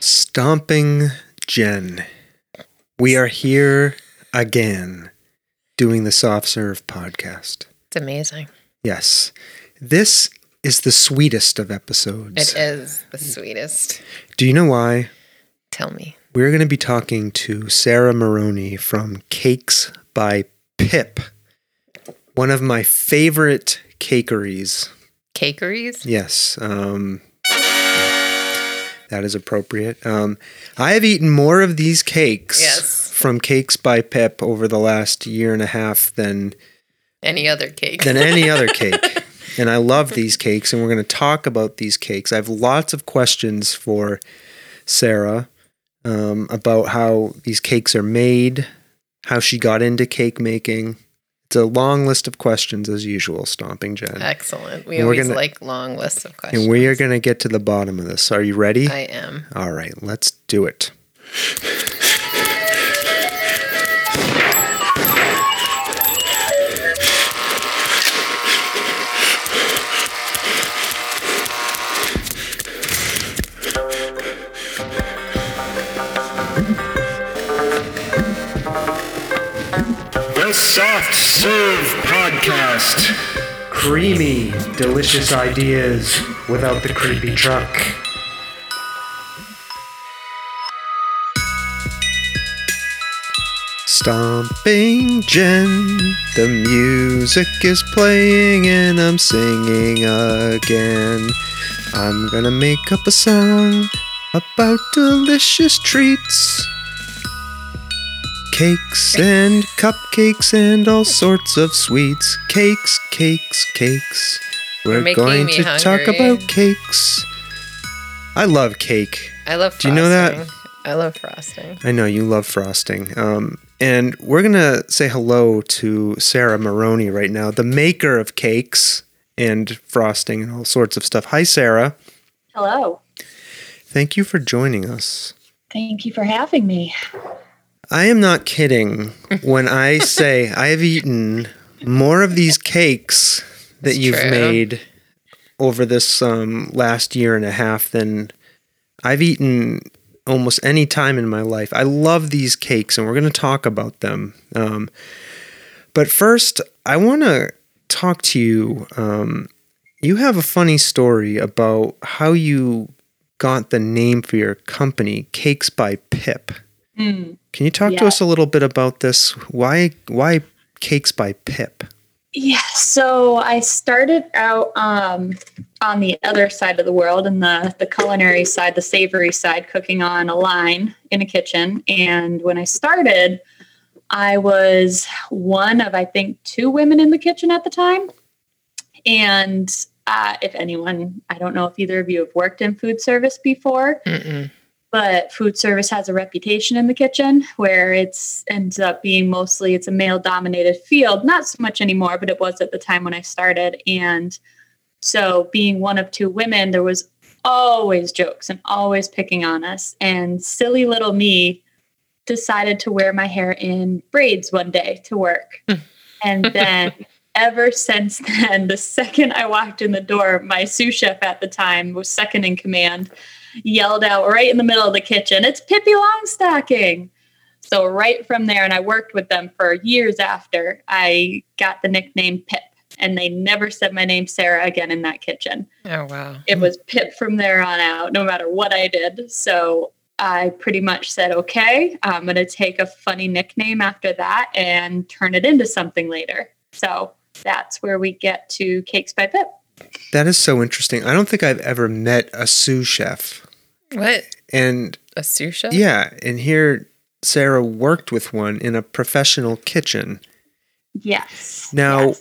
Stomping Jen. We are here again doing the Soft Serve podcast. It's amazing. Yes. This is the sweetest of episodes. It is the sweetest. Do you know why? Tell me. We're going to be talking to Sarah Maroney from Cakes by Pip, one of my favorite cakeries. Cakeries? Yes. That is appropriate. I have eaten more of these cakes from Cakes by Pip over the last year and a half than any other cake. And I love these cakes, and we're going to talk about these cakes. I have lots of questions for Sarah about how these cakes are made, how she got into cake making. It's a long list of questions, as usual, Stomping Jen. Excellent. We always like long lists of questions. And we are going to get to the bottom of this. Are you ready? I am. All right, let's do it. Soft Serve Podcast. Creamy, delicious ideas without the creepy truck. Stomping Jen, the music is playing and I'm singing again. I'm gonna make up a song about delicious treats. Cakes and cupcakes and all sorts of sweets. Cakes, cakes, cakes. We're going to talk about cakes. I love cake. I love frosting. Do you know that? I love frosting. I know you love frosting. And we're going to say hello to Sarah Maroney right now, the maker of cakes and frosting and all sorts of stuff. Hi, Sarah. Hello. Thank you for joining us. Thank you for having me. I am not kidding when I say I have eaten more of these cakes that you've made over this last year and a half than I've eaten almost any time in my life. I love these cakes, and we're going to talk about them. But first, I want to talk to you. You have a funny story about how you got the name for your company, Cakes by Pip. Mm. Can you talk to us a little bit about this? Why Cakes by Pip? Yeah, so I started out on the other side of the world, in the culinary side, the savory side, cooking on a line in a kitchen. And when I started, I was one of, I think, two women in the kitchen at the time. And if anyone, I don't know if either of you have worked in food service before. Mm-mm. But food service has a reputation in the kitchen where it's ends up being mostly it's a male-dominated field. Not so much anymore, but it was at the time when I started. And so being one of two women, there was always jokes and always picking on us. And silly little me decided to wear my hair in braids one day to work. And then ever since then, the second I walked in the door, my sous chef at the time was second in command, yelled out right in the middle of the kitchen, "It's Pippi Longstocking." So right from there, and I worked with them for years after, I got the nickname Pip, and they never said my name Sarah again in that kitchen. Oh, wow. It was Pip from there on out, no matter what I did. So I pretty much said, okay, I'm going to take a funny nickname after that and turn it into something later. So that's where we get to Cakes by Pip. That is so interesting. I don't think I've ever met a sous chef. What? And a sous chef? Yeah. And here, Sarah worked with one in a professional kitchen. Yes. Now,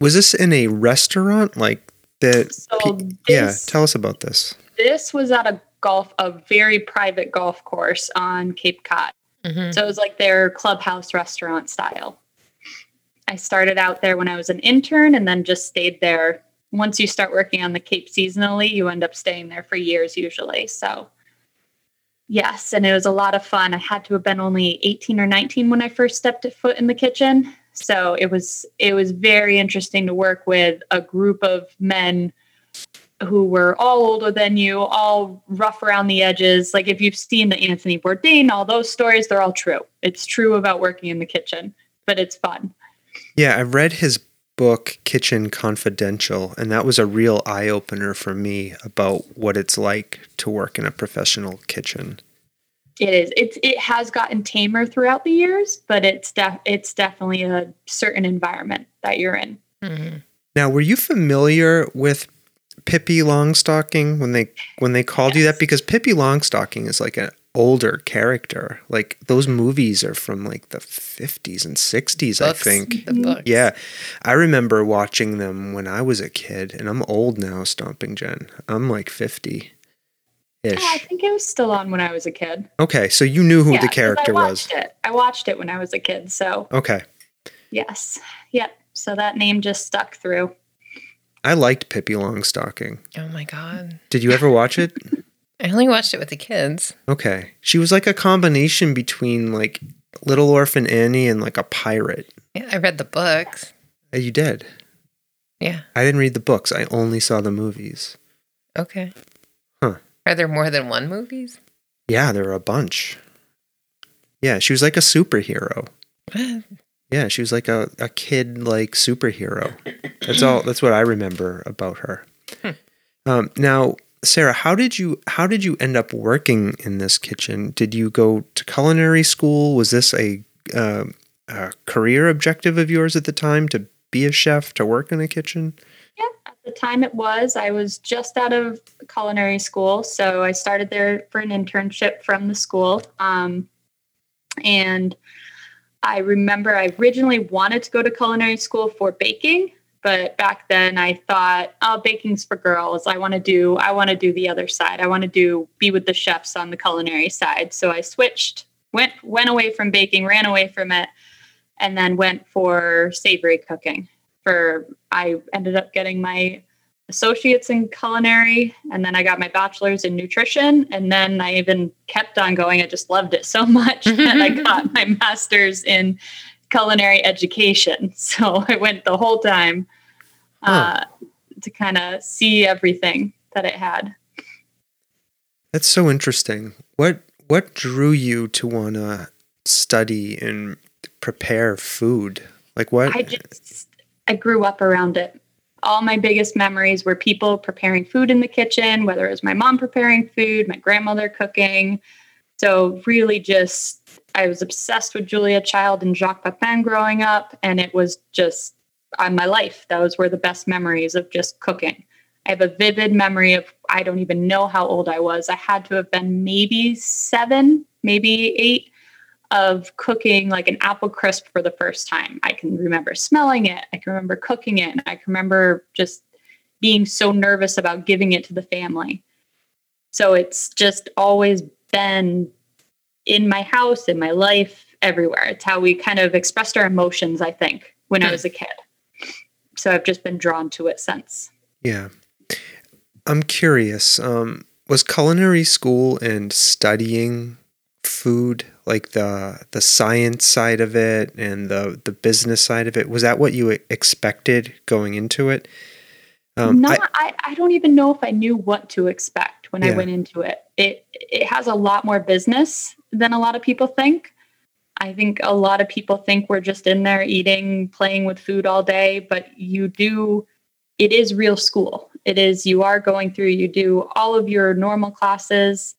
was this in a restaurant, like Tell us about this. This was at a very private golf course on Cape Cod. Mm-hmm. So it was like their clubhouse restaurant style. I started out there when I was an intern and then just stayed there. Once you start working on the Cape seasonally, you end up staying there for years usually. So yes, and it was a lot of fun. I had to have been only 18 or 19 when I first stepped a foot in the kitchen. So it was very interesting to work with a group of men who were all older than you, all rough around the edges. Like if you've seen the Anthony Bourdain, all those stories, they're all true. It's true about working in the kitchen, but it's fun. Yeah, I read his book, Kitchen Confidential, and that was a real eye-opener for me about what it's like to work in a professional kitchen. It is. It has gotten tamer throughout the years, but it's definitely a certain environment that you're in. Mm-hmm. Now, were you familiar with Pippi Longstocking when they called you that? Because Pippi Longstocking is like an older character. Like those movies are from like the 50s and 60s, I think. Yeah. I remember watching them when I was a kid, and I'm old now, Stomping Jen. I'm like 50-ish. Yeah, I think it was still on when I was a kid. Okay, so you knew who the character was. I watched it when I was a kid, so. Okay. Yes. Yep. So that name just stuck through. I liked Pippi Longstocking. Oh my God. Did you ever watch it? I only watched it with the kids. Okay. She was like a combination between like Little Orphan Annie and like a pirate. Yeah, I read the books. You did? Yeah. I didn't read the books. I only saw the movies. Okay. Huh. Are there more than one movies? Yeah, there are a bunch. Yeah, she was like a superhero. Yeah, she was like a kid-like superhero. That's all. That's what I remember about her. Hmm. Now, Sarah, how did you end up working in this kitchen? Did you go to culinary school? Was this a career objective of yours at the time to be a chef, to work in a kitchen? Yeah, at the time it was. I was just out of culinary school, so I started there for an internship from the school, and I remember I originally wanted to go to culinary school for baking, but back then I thought, oh, baking's for girls. I want to do the other side. I want to be with the chefs on the culinary side. So I switched, went away from baking, ran away from it, and then went for savory cooking. I ended up getting my associates in culinary, and then I got my bachelor's in nutrition, and then I even kept on going. I just loved it so much that I got my master's in culinary education. So I went the whole time to kind of see everything that it had. That's so interesting. What drew you to want to study and prepare food? Like what? I grew up around it. All my biggest memories were people preparing food in the kitchen, whether it was my mom preparing food, my grandmother cooking. So really I was obsessed with Julia Child and Jacques Pepin growing up, and it was just on my life. Those were the best memories of just cooking. I have a vivid memory of, I don't even know how old I was. I had to have been maybe 7, maybe 8, of cooking like an apple crisp for the first time. I can remember smelling it. I can remember cooking it. And I can remember just being so nervous about giving it to the family. So it's just always been in my house, in my life, everywhere. It's how we kind of expressed our emotions, I think, when I was a kid. So I've just been drawn to it since. Yeah. I'm curious, was culinary school and studying food, like the science side of it and the business side of it, was that what you expected going into it? I don't even know if I knew what to expect when I went into it. It has a lot more business than a lot of people think. I think a lot of people think we're just in there eating, playing with food all day, but it is real school. It is, you are going through, you do all of your normal classes.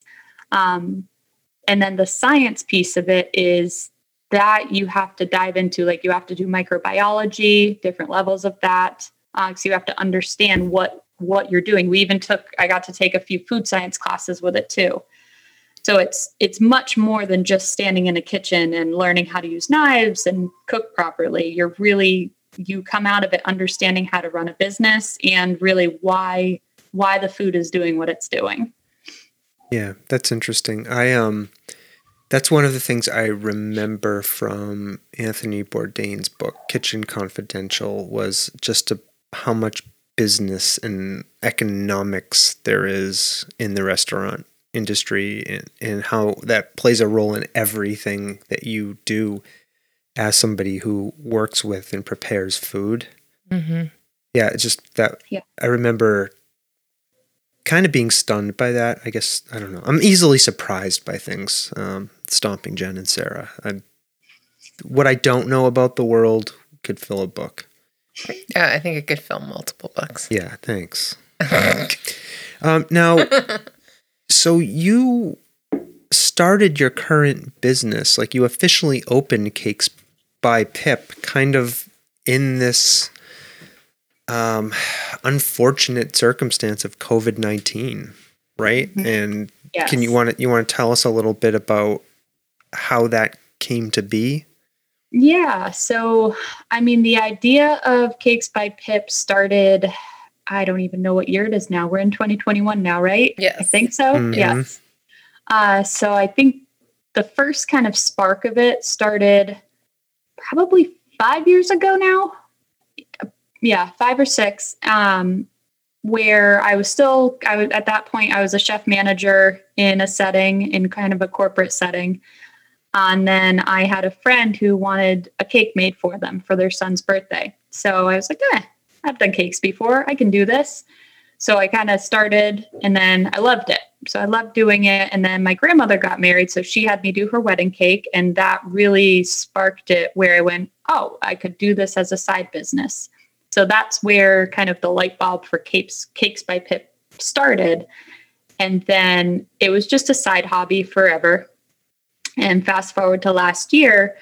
And then the science piece of it is that you have to dive into, like you have to do microbiology, different levels of that. So you have to understand what you're doing. I got to take a few food science classes with it too. So it's much more than just standing in a kitchen and learning how to use knives and cook properly. You're really you come out of it understanding how to run a business and really why the food is doing what it's doing. Yeah, that's interesting. That's one of the things I remember from Anthony Bourdain's book, Kitchen Confidential, was just how much business and economics there is in the restaurant industry, and how that plays a role in everything that you do as somebody who works with and prepares food. Mm-hmm. Yeah, it's just that I remember kind of being stunned by that. I guess, I don't know. I'm easily surprised by things, Stomping Jen and Sarah. What I don't know about the world could fill a book. Yeah, I think it could fill multiple books. Yeah, thanks. Now, so you started your current business, like you officially opened Cakes by Pip, kind of in this unfortunate circumstance of COVID-19, right? Mm-hmm. And yes. Can you want to tell us a little bit about how that came to be? Yeah. So, I mean, the idea of Cakes by Pip started, I don't even know what year it is now. We're in 2021 now, right? Yes. I think so. Mm-hmm. Yes. So I think the first kind of spark of it started probably 5 years ago now. Yeah, 5 or 6, where I was still, at that point, I was a chef manager in a setting, in kind of a corporate setting. And then I had a friend who wanted a cake made for them for their son's birthday. So I was like, I've done cakes before. I can do this. So I kind of started, and then I loved it. So I loved doing it. And then my grandmother got married, so she had me do her wedding cake. And that really sparked it, where I went, I could do this as a side business. So that's where kind of the light bulb for Cakes by Pip started. And then it was just a side hobby forever. And fast forward to last year,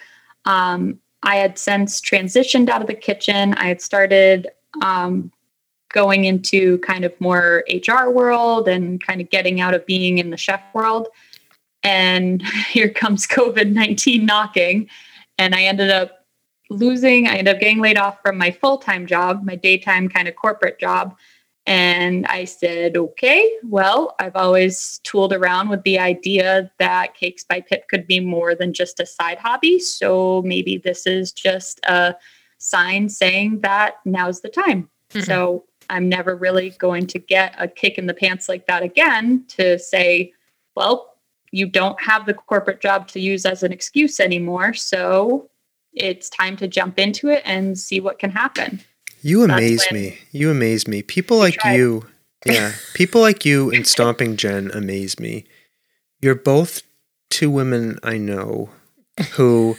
I had since transitioned out of the kitchen. I had started going into kind of more HR world and kind of getting out of being in the chef world. And here comes COVID-19 knocking. And I ended up getting laid off from my full-time job, my daytime kind of corporate job. And I said, okay, well, I've always tooled around with the idea that Cakes by Pip could be more than just a side hobby. So maybe this is just a sign saying that now's the time. Mm-hmm. So I'm never really going to get a kick in the pants like that again to say, well, you don't have the corporate job to use as an excuse anymore. So it's time to jump into it and see what can happen. You amaze me. You amaze me. People like you. Yeah. People like you and Stomping Jen amaze me. You're both two women I know who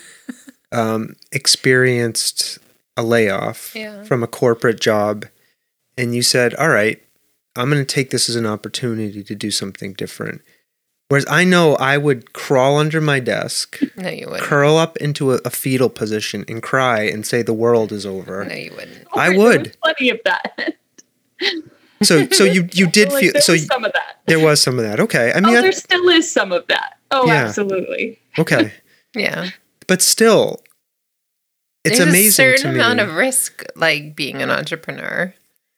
experienced a layoff from a corporate job. And you said, all right, I'm going to take this as an opportunity to do something different. Whereas I know I would crawl under my desk, no, you wouldn't. Curl up into a fetal position and cry and say the world is over. No, you wouldn't. I would. Plenty of that. So you did feel like there was some of that. There was some of that. Okay. I mean, there still is some of that. Oh, yeah. Absolutely. Okay. Yeah. But still, it's amazing to me. There's a certain amount of risk, like being an entrepreneur.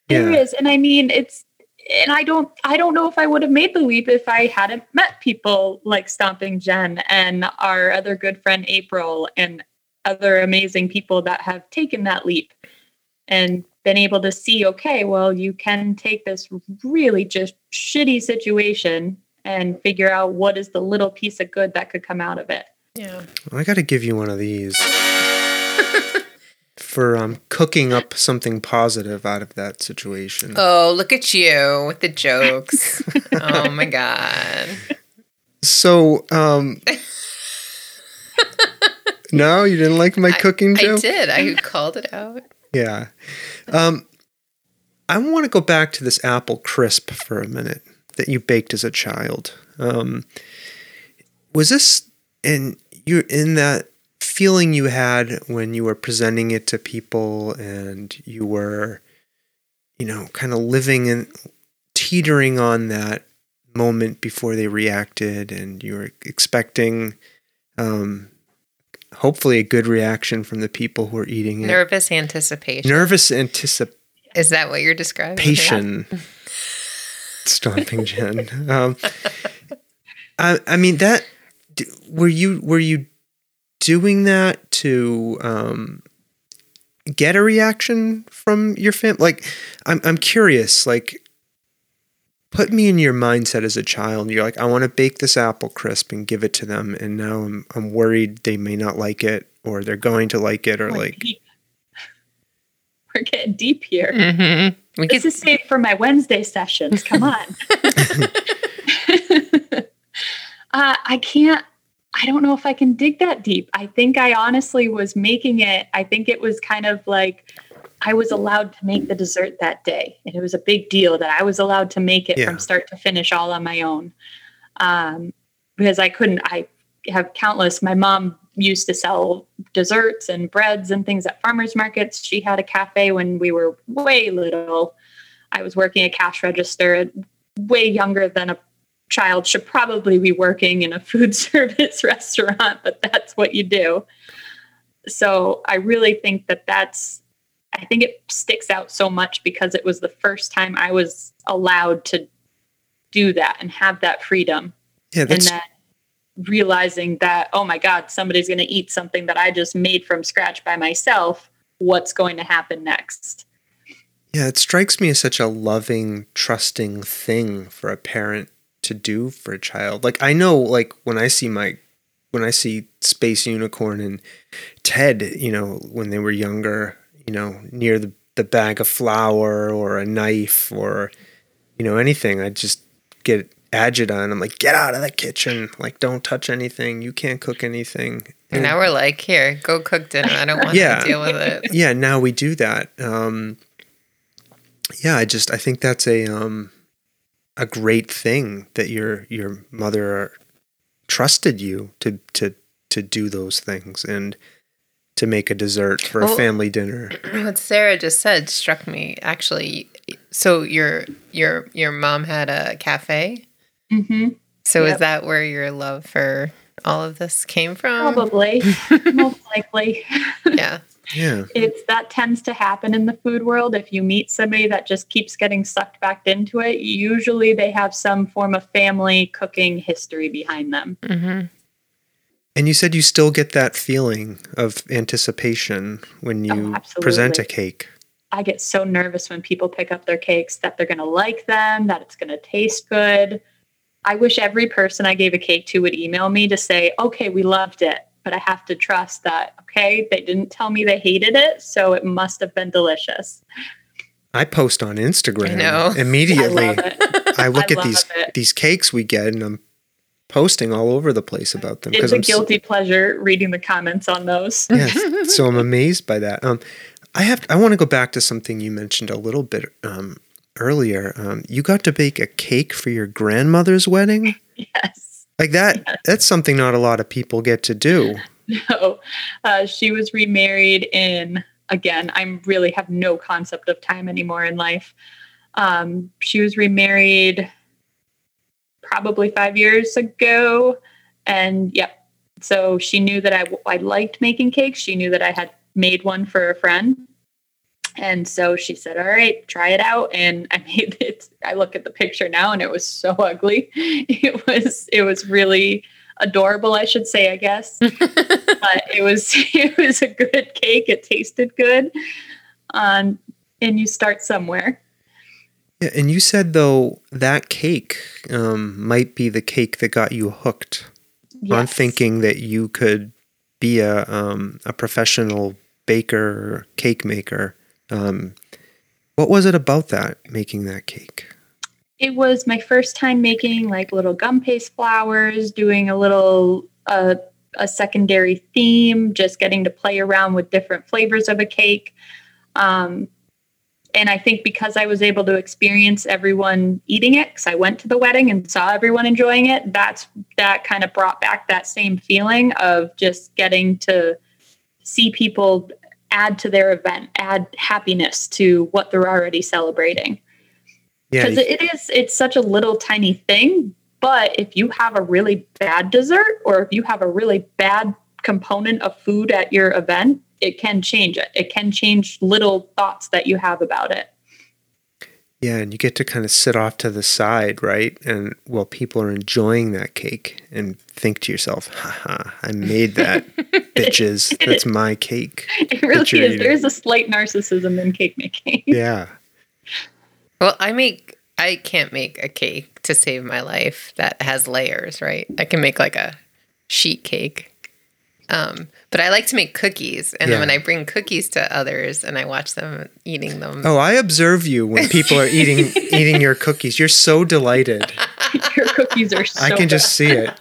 Yeah. There is, and I mean, And I don't know if I would have made the leap if I hadn't met people like Stomping Jen and our other good friend April and other amazing people that have taken that leap and been able to see, okay, well, you can take this really just shitty situation and figure out what is the little piece of good that could come out of it. Yeah. Well, I got to give you one of these for cooking up something positive out of that situation. Oh, look at you with the jokes. Oh, my God. So, no, you didn't like my cooking joke? I did. I called it out. Yeah. I want to go back to this apple crisp for a minute that you baked as a child. Was this, and you're in that feeling you had when you were presenting it to people and you were, kind of living and teetering on that moment before they reacted, and you were expecting hopefully a good reaction from the people who are eating it. Nervous anticipation. Nervous anticipation. Is that what you're describing? Patient. Yeah. Stomping Jen. I mean, that were you doing that to get a reaction from your family? Like, I'm curious, like, put me in your mindset as a child. You're like, I want to bake this apple crisp and give it to them, and now I'm worried they may not like it, or they're going to like it, or like. We're getting deep here. Mm-hmm. This is saved for my Wednesday sessions. Come on. I don't know if I can dig that deep. I think I honestly was making it. I think it was kind of like I was allowed to make the dessert that day. And it was a big deal that I was allowed to make it from start to finish all on my own. Because I couldn't, I have countless, my mom used to sell desserts and breads and things at farmers markets. She had a cafe when we were way little. I was working a cash register, way younger than a child should probably be working in a food service restaurant, but that's what you do. So I really think I think it sticks out so much because it was the first time I was allowed to do that and have that freedom. Yeah, that's... And then realizing that, oh my God, somebody's going to eat something that I just made from scratch by myself. What's going to happen next? Yeah, it strikes me as such a loving, trusting thing for a parent to do for a child. Like, I know, like, when I see Space Unicorn and Ted, you know, when they were younger, you know, near the bag of flour or a knife or, you know, anything, I just get agita and I'm like, get out of the kitchen. Like, don't touch anything. You can't cook anything. And now we're like, here, go cook dinner. I don't want to deal with it. Yeah. Now we do that. I think that's a great thing that your mother trusted you to do those things and to make a dessert for a family dinner. What Sarah just said struck me, actually. So your mom had a cafe? Mm-hmm. So Is that where your love for all of this came from? Probably. Most likely. Yeah. Yeah. That tends to happen in the food world. If you meet somebody that just keeps getting sucked back into it, usually they have some form of family cooking history behind them. Mm-hmm. And you said you still get that feeling of anticipation when you present a cake. I get so nervous when people pick up their cakes that they're going to like them, that it's going to taste good. I wish every person I gave a cake to would email me to say, okay, we loved it. But I have to trust that, okay, they didn't tell me they hated it, so it must have been delicious. I post on Instagram immediately. I love it. I look at these cakes we get, and I'm posting all over the place about them. It's a guilty pleasure reading the comments on those. Yeah, so I'm amazed by that. I want to go back to something you mentioned a little bit earlier. You got to bake a cake for your grandmother's wedding? Yes. Like that, yes. That's something not a lot of people get to do. No. She was remarried I really have no concept of time anymore in life. She was remarried probably 5 years ago. And so she knew that I liked making cakes. She knew that I had made one for a friend. And so she said, all right, try it out. And I made it. I look at the picture now and it was so ugly. It was really adorable, I should say, I guess. But it was a good cake. It tasted good. And you start somewhere. Yeah, and you said, though, that cake might be the cake that got you hooked on thinking that you could be a professional baker, cake maker. What was it about that, making that cake? It was my first time making like little gum paste flowers, doing a little, a secondary theme, just getting to play around with different flavors of a cake. And I think because I was able to experience everyone eating it, because I went to the wedding and saw everyone enjoying it, that kind of brought back that same feeling of just getting to see people add to their event, add happiness to what they're already celebrating. Because it's such a little tiny thing, but if you have a really bad dessert or if you have a really bad component of food at your event, it can change it. It can change little thoughts that you have about it. Yeah, and you get to kind of sit off to the side, right? And while people are enjoying that cake and think to yourself, haha, I made that, bitches. That's my cake. It really is. Eating. There's a slight narcissism in cake making. Yeah. Well, I can't make a cake to save my life that has layers, right? I can make like a sheet cake. But I like to make cookies, and yeah. When I bring cookies to others and I watch them eating them. Oh, I observe you when people are eating your cookies. You're so delighted. Your cookies are so I can just see it.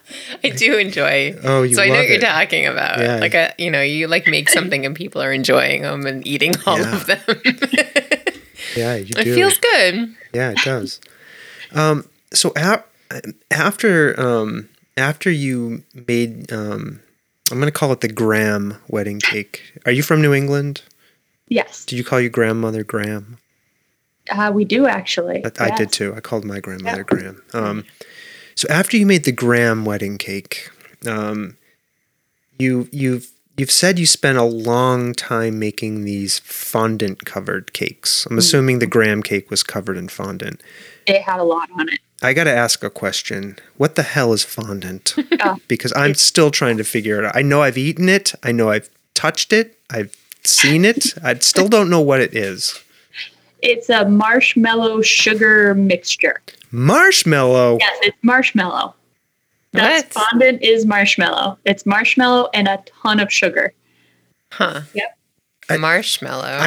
I do enjoy. Oh, you so I know what you're talking about. Yeah. Like you like make something and people are enjoying them and eating all of them. Yeah, you do. It feels good. Yeah, it does. So after you made I'm going to call it the Graham wedding cake. Are you from New England? Yes. Did you call your grandmother Graham? We do, actually. I did, too. I called my grandmother Graham. So after you made the Graham wedding cake, you've said you spent a long time making these fondant-covered cakes. I'm assuming the Graham cake was covered in fondant. It had a lot on it. I got to ask a question. What the hell is fondant? Because I'm still trying to figure it out. I know I've eaten it. I know I've touched it. I've seen it. I still don't know what it is. It's a marshmallow sugar mixture. Marshmallow? Yes, it's marshmallow. That's what? Fondant is marshmallow. It's marshmallow and a ton of sugar. Huh. Yep. Marshmallow.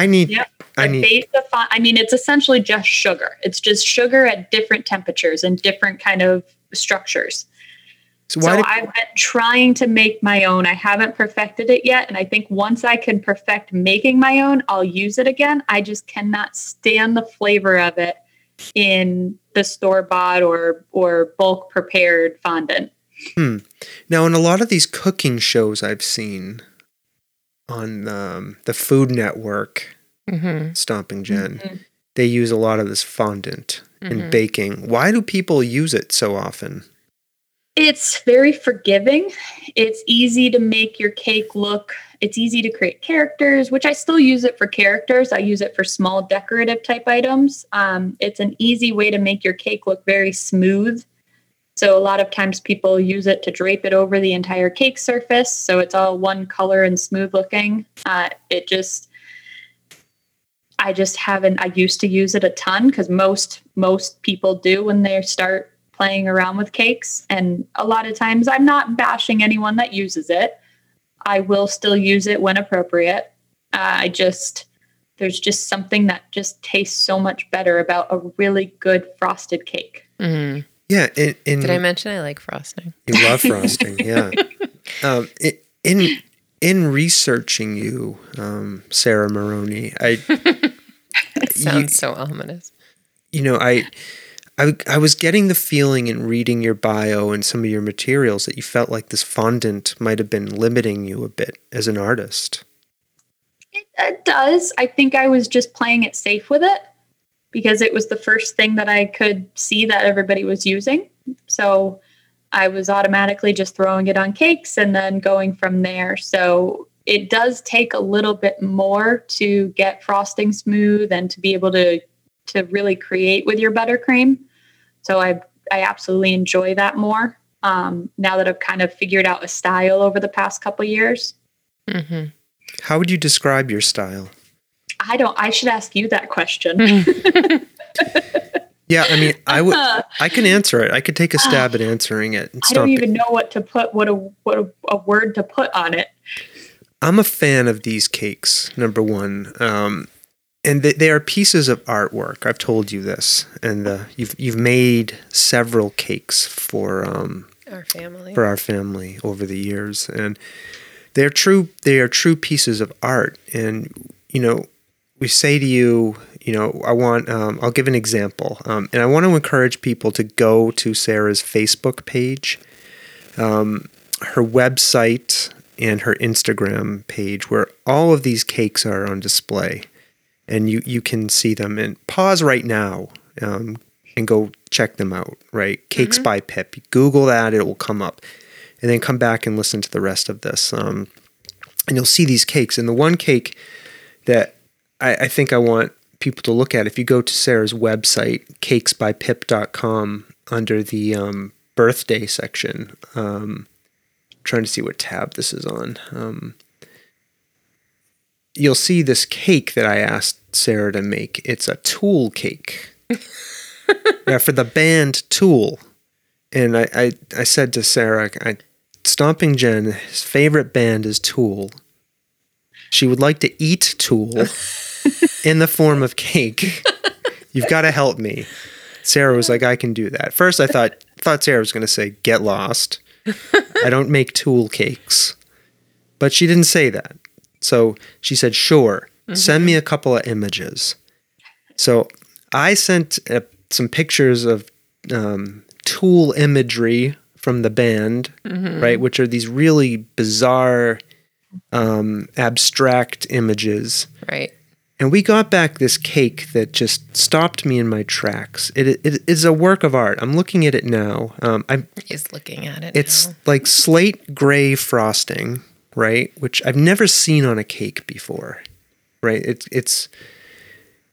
It's essentially just sugar. It's just sugar at different temperatures and different kind of structures. So I've been trying to make my own. I haven't perfected it yet. And I think once I can perfect making my own, I'll use it again. I just cannot stand the flavor of it in the store-bought or bulk prepared fondant. Now, in a lot of these cooking shows I've seen on the Food Network, Stomping Jen, they use a lot of this fondant in baking. Why do people use it so often? It's very forgiving. It's easy to make your cake look. It's easy to create characters, which I still use it for characters. I use it for small decorative type items. It's an easy way to make your cake look very smooth. So a lot of times people use it to drape it over the entire cake surface. So it's all one color and smooth looking. I used to use it a ton because most people do when they start playing around with cakes. And a lot of times I'm not bashing anyone that uses it. I will still use it when appropriate. There's just something that just tastes so much better about a really good frosted cake. Mm-hmm. Yeah. Did I mention I like frosting? You love frosting, yeah. In researching you, Sarah Maroney, that sounds so ominous. You know, I was getting the feeling in reading your bio and some of your materials that you felt like this fondant might have been limiting you a bit as an artist. It does. I think I was just playing it safe with it, because it was the first thing that I could see that everybody was using. So I was automatically just throwing it on cakes and then going from there. So it does take a little bit more to get frosting smooth and to be able to really create with your buttercream. So I absolutely enjoy that more now that I've kind of figured out a style over the past couple years. Mm-hmm. How would you describe your style? I should ask you that question. Yeah, I mean, I can answer it. I could take a stab at answering it. I don't even know what to put, what a word to put on it. I'm a fan of these cakes, number one. And they are pieces of artwork. I've told you this. And you've made several cakes for our family over the years. And they are true pieces of art. And, you know, we say to you, you know, I'll give an example. And I want to encourage people to go to Sarah's Facebook page, her website, and her Instagram page, where all of these cakes are on display. And you can see them. And pause right now and go check them out, right? Cakes by Pip. Google that. It will come up. and then come back and listen to the rest of this. And you'll see these cakes. And the one cake that I think I want people to look at, if you go to Sarah's website, cakesbypip.com, under the birthday section, trying to see what tab this is on. You'll see this cake that I asked Sarah to make. It's a Tool cake. Yeah, for the band Tool. And I said to Sarah, Stomping Jen's favorite band is Tool. She would like to eat Tool in the form of cake. You've got to help me. Sarah was like, I can do that. First, I thought Sarah was going to say, get lost. I don't make Tool cakes. But she didn't say that. So she said, sure, send me a couple of images. So I sent some pictures of Tool imagery from the band, right, which are these really bizarre, abstract images. Right. And we got back this cake that just stopped me in my tracks. It is a work of art. I'm looking at it now. He's looking at it. It's now. Like slate gray frosting, right? Which I've never seen on a cake before, right? It's,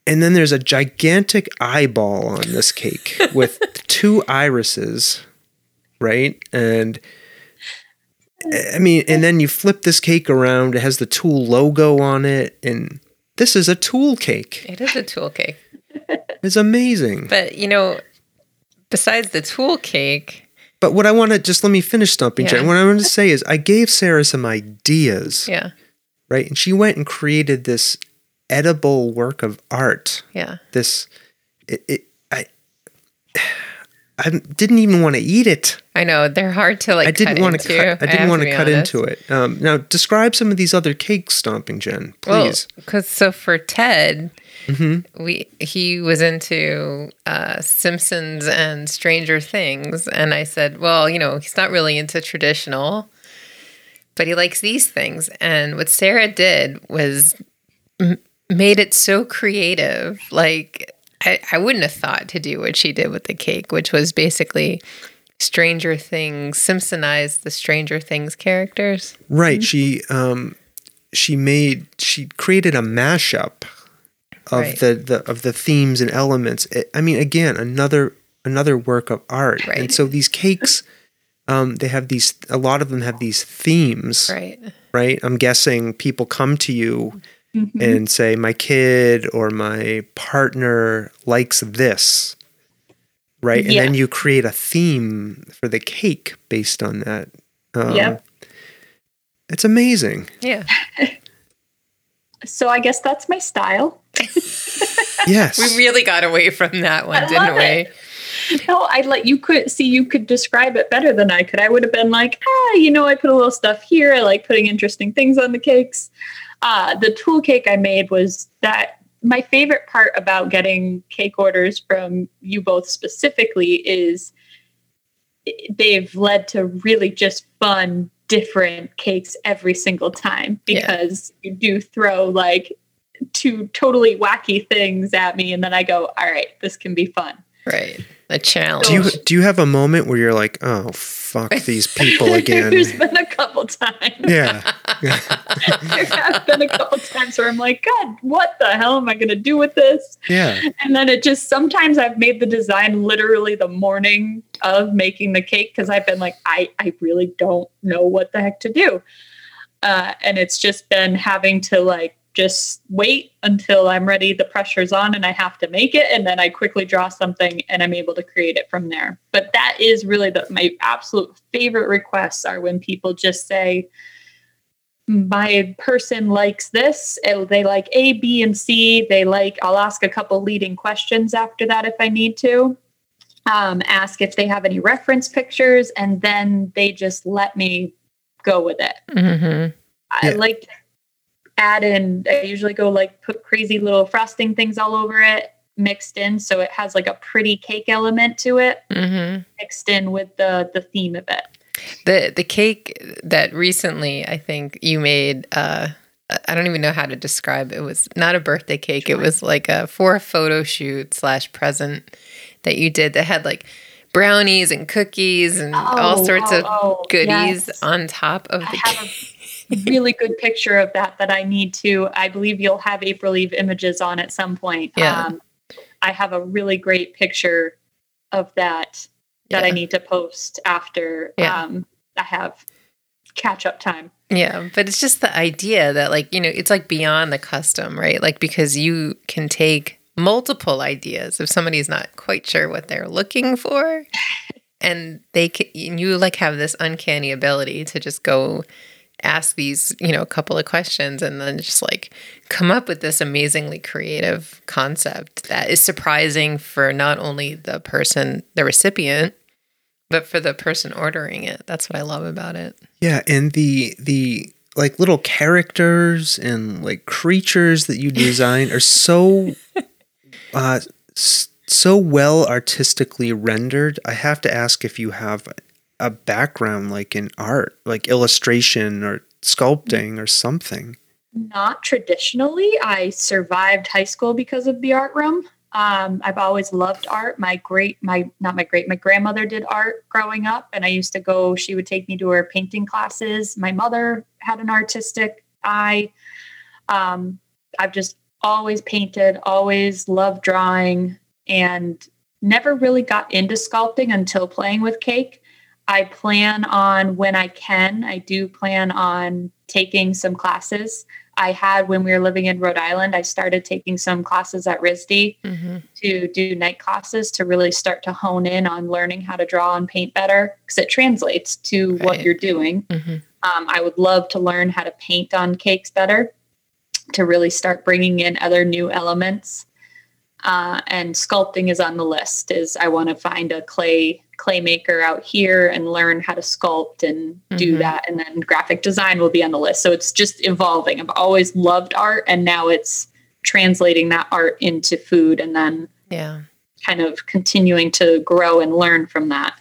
and then there's a gigantic eyeball on this cake with two irises, right? And I mean, and then you flip this cake around. It has the Tool logo on it, and this is a Tool cake. It is a Tool cake. It's amazing. But, you know, besides the Tool cake. But what I want to, just let me finish Stomping Jen. What I want to say is I gave Sarah some ideas. Yeah. Right? And she went and created this edible work of art. Yeah. This, I didn't even want to eat it. I know. They're hard to like I didn't want to cut into it. Now, describe some of these other cakes, Stomping Jen, please. Well, so for Ted, he was into Simpsons and Stranger Things. And I said, well, you know, he's not really into traditional, but he likes these things. And what Sarah did was made it so creative, like... I wouldn't have thought to do what she did with the cake, which was basically Stranger Things, Simpsonized the Stranger Things characters. Right. She created a mashup of the themes and elements. I mean, again, another work of art. Right. And so these cakes, they have these. A lot of them have these themes. Right. Right. I'm guessing people come to you. And say, my kid or my partner likes this, right? Yeah. And then you create a theme for the cake based on that. It's amazing. Yeah. So I guess that's my style. Yes. We really got away from that one, didn't we? No, you could describe it better than I could. I would have been like, I put a little stuff here. I like putting interesting things on the cakes. The Tool cake I made was that my favorite part about getting cake orders from you both specifically is they've led to really just fun, different cakes every single time because you do throw like two totally wacky things at me and then I go, all right, this can be fun. Right. A challenge. Do you have a moment where you're like, oh, fuck these people again? There's been a couple times. Yeah. There have been a couple times where I'm like, God, what the hell am I going to do with this? Yeah. And then it just, sometimes I've made the design literally the morning of making the cake because I've been like, I really don't know what the heck to do. And it's just been having to like, just wait until I'm ready, the pressure's on and I have to make it. And then I quickly draw something and I'm able to create it from there. But that is really my absolute favorite requests are when people just say, my person likes this. They like A, B, and C. I'll ask a couple leading questions after that if I need to. Ask if they have any reference pictures and then they just let me go with it. Mm-hmm. I like... add in, I usually go like put crazy little frosting things all over it mixed in. So it has like a pretty cake element to it mixed in with the theme of it. The cake that recently I think you made, I don't even know how to describe it. It was not a birthday cake. Sure. It was like a photo shoot / present that you did that had like brownies and cookies and all sorts of goodies on top of the cake. Really good picture of that I need to, I believe you'll have April Eve images on at some point. Yeah. I have a really great picture of that I need to post after I have catch up time. Yeah. But it's just the idea that it's like beyond the custom, right? Like, because you can take multiple ideas if somebody's not quite sure what they're looking for and you have this uncanny ability to just go ask these, a couple of questions and then just come up with this amazingly creative concept that is surprising for not only the person, the recipient, but for the person ordering it. That's what I love about it. Yeah. And the little characters and creatures that you design are so, so well artistically rendered. I have to ask if you have a background in art, illustration or sculpting or something. Not traditionally. I survived high school because of the art room. I've always loved art. My grandmother did art growing up, and I used to go, she would take me to her painting classes. My mother had an artistic eye. I've just always painted, always loved drawing, and never really got into sculpting until playing with cake. I plan on when I can. I do plan on taking some classes. I had, when we were living in Rhode Island, I started taking some classes at RISD to do night classes to really start to hone in on learning how to draw and paint better, because it translates to what you're doing. Mm-hmm. I would love to learn how to paint on cakes better to really start bringing in other new elements. And sculpting is on the list. I want to find a clay maker out here and learn how to sculpt and do that. And then graphic design will be on the list. So it's just evolving. I've always loved art, and now it's translating that art into food and then kind of continuing to grow and learn from that.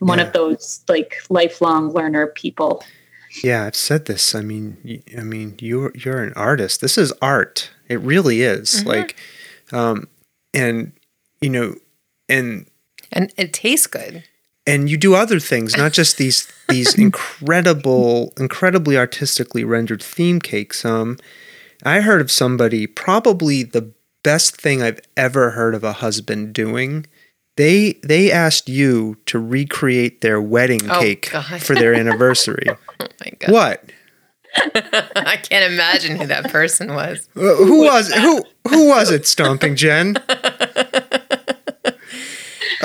I'm one of those lifelong learner people. Yeah. I've said this. I mean, you're an artist. This is art. It really is and it tastes good. And you do other things, not just these incredibly artistically rendered theme cakes. I heard of somebody, probably the best thing I've ever heard of a husband doing. They asked you to recreate their wedding cake for their anniversary. Oh my God. What? I can't imagine who that person was. Who was it, Stomping Jen?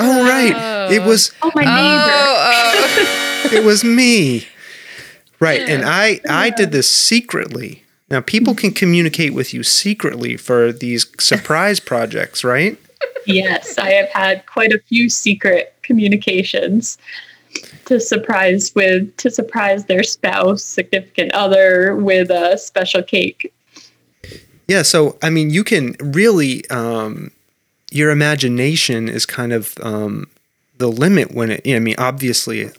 Oh, right. It was... Oh, my neighbor. It was me. Right. And I did this secretly. Now, people can communicate with you secretly for these surprise projects, right? Yes. I have had quite a few secret communications to surprise their spouse, significant other with a special cake. Yeah. So, I mean, you can really... your imagination is kind of the limit when it, obviously,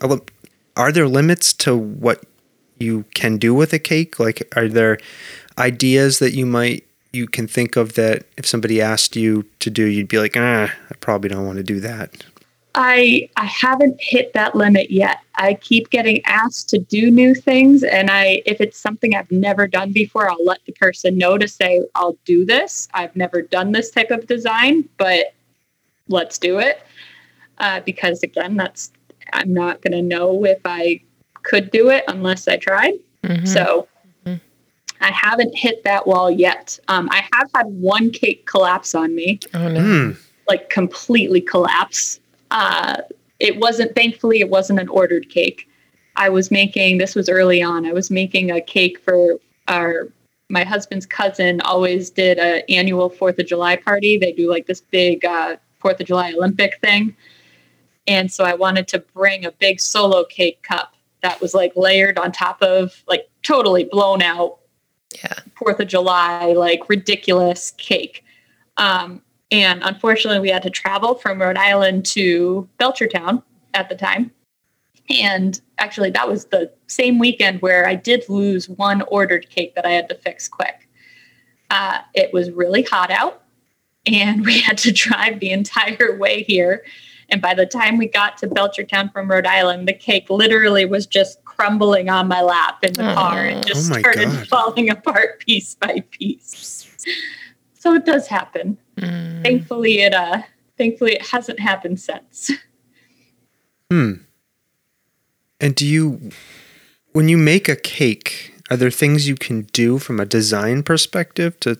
are there limits to what you can do with a cake? Are there ideas that you can think of that if somebody asked you to do, you'd be like, I probably don't want to do that? I haven't hit that limit yet. I keep getting asked to do new things, and if it's something I've never done before, I'll let the person know to say, I'll do this. I've never done this type of design, but let's do it. Because again, I'm not going to know if I could do it unless I tried. Mm-hmm. So I haven't hit that wall yet. I have had one cake collapse on me, completely collapse. It wasn't an ordered cake. This was early on. I was making a cake for my husband's cousin always did an annual 4th of July party. They do this big 4th of July Olympic thing. And so I wanted to bring a big solo cake cup that was layered on top of totally blown out 4th of July, ridiculous cake. And unfortunately, we had to travel from Rhode Island to Belchertown at the time. And actually, that was the same weekend where I did lose one ordered cake that I had to fix quick. It was really hot out, and we had to drive the entire way here. And by the time we got to Belchertown from Rhode Island, the cake literally was just crumbling on my lap in the car and just started falling apart piece by piece. So it does happen. Mm. Thankfully, it hasn't happened since. Hmm. And when you make a cake, are there things you can do from a design perspective to,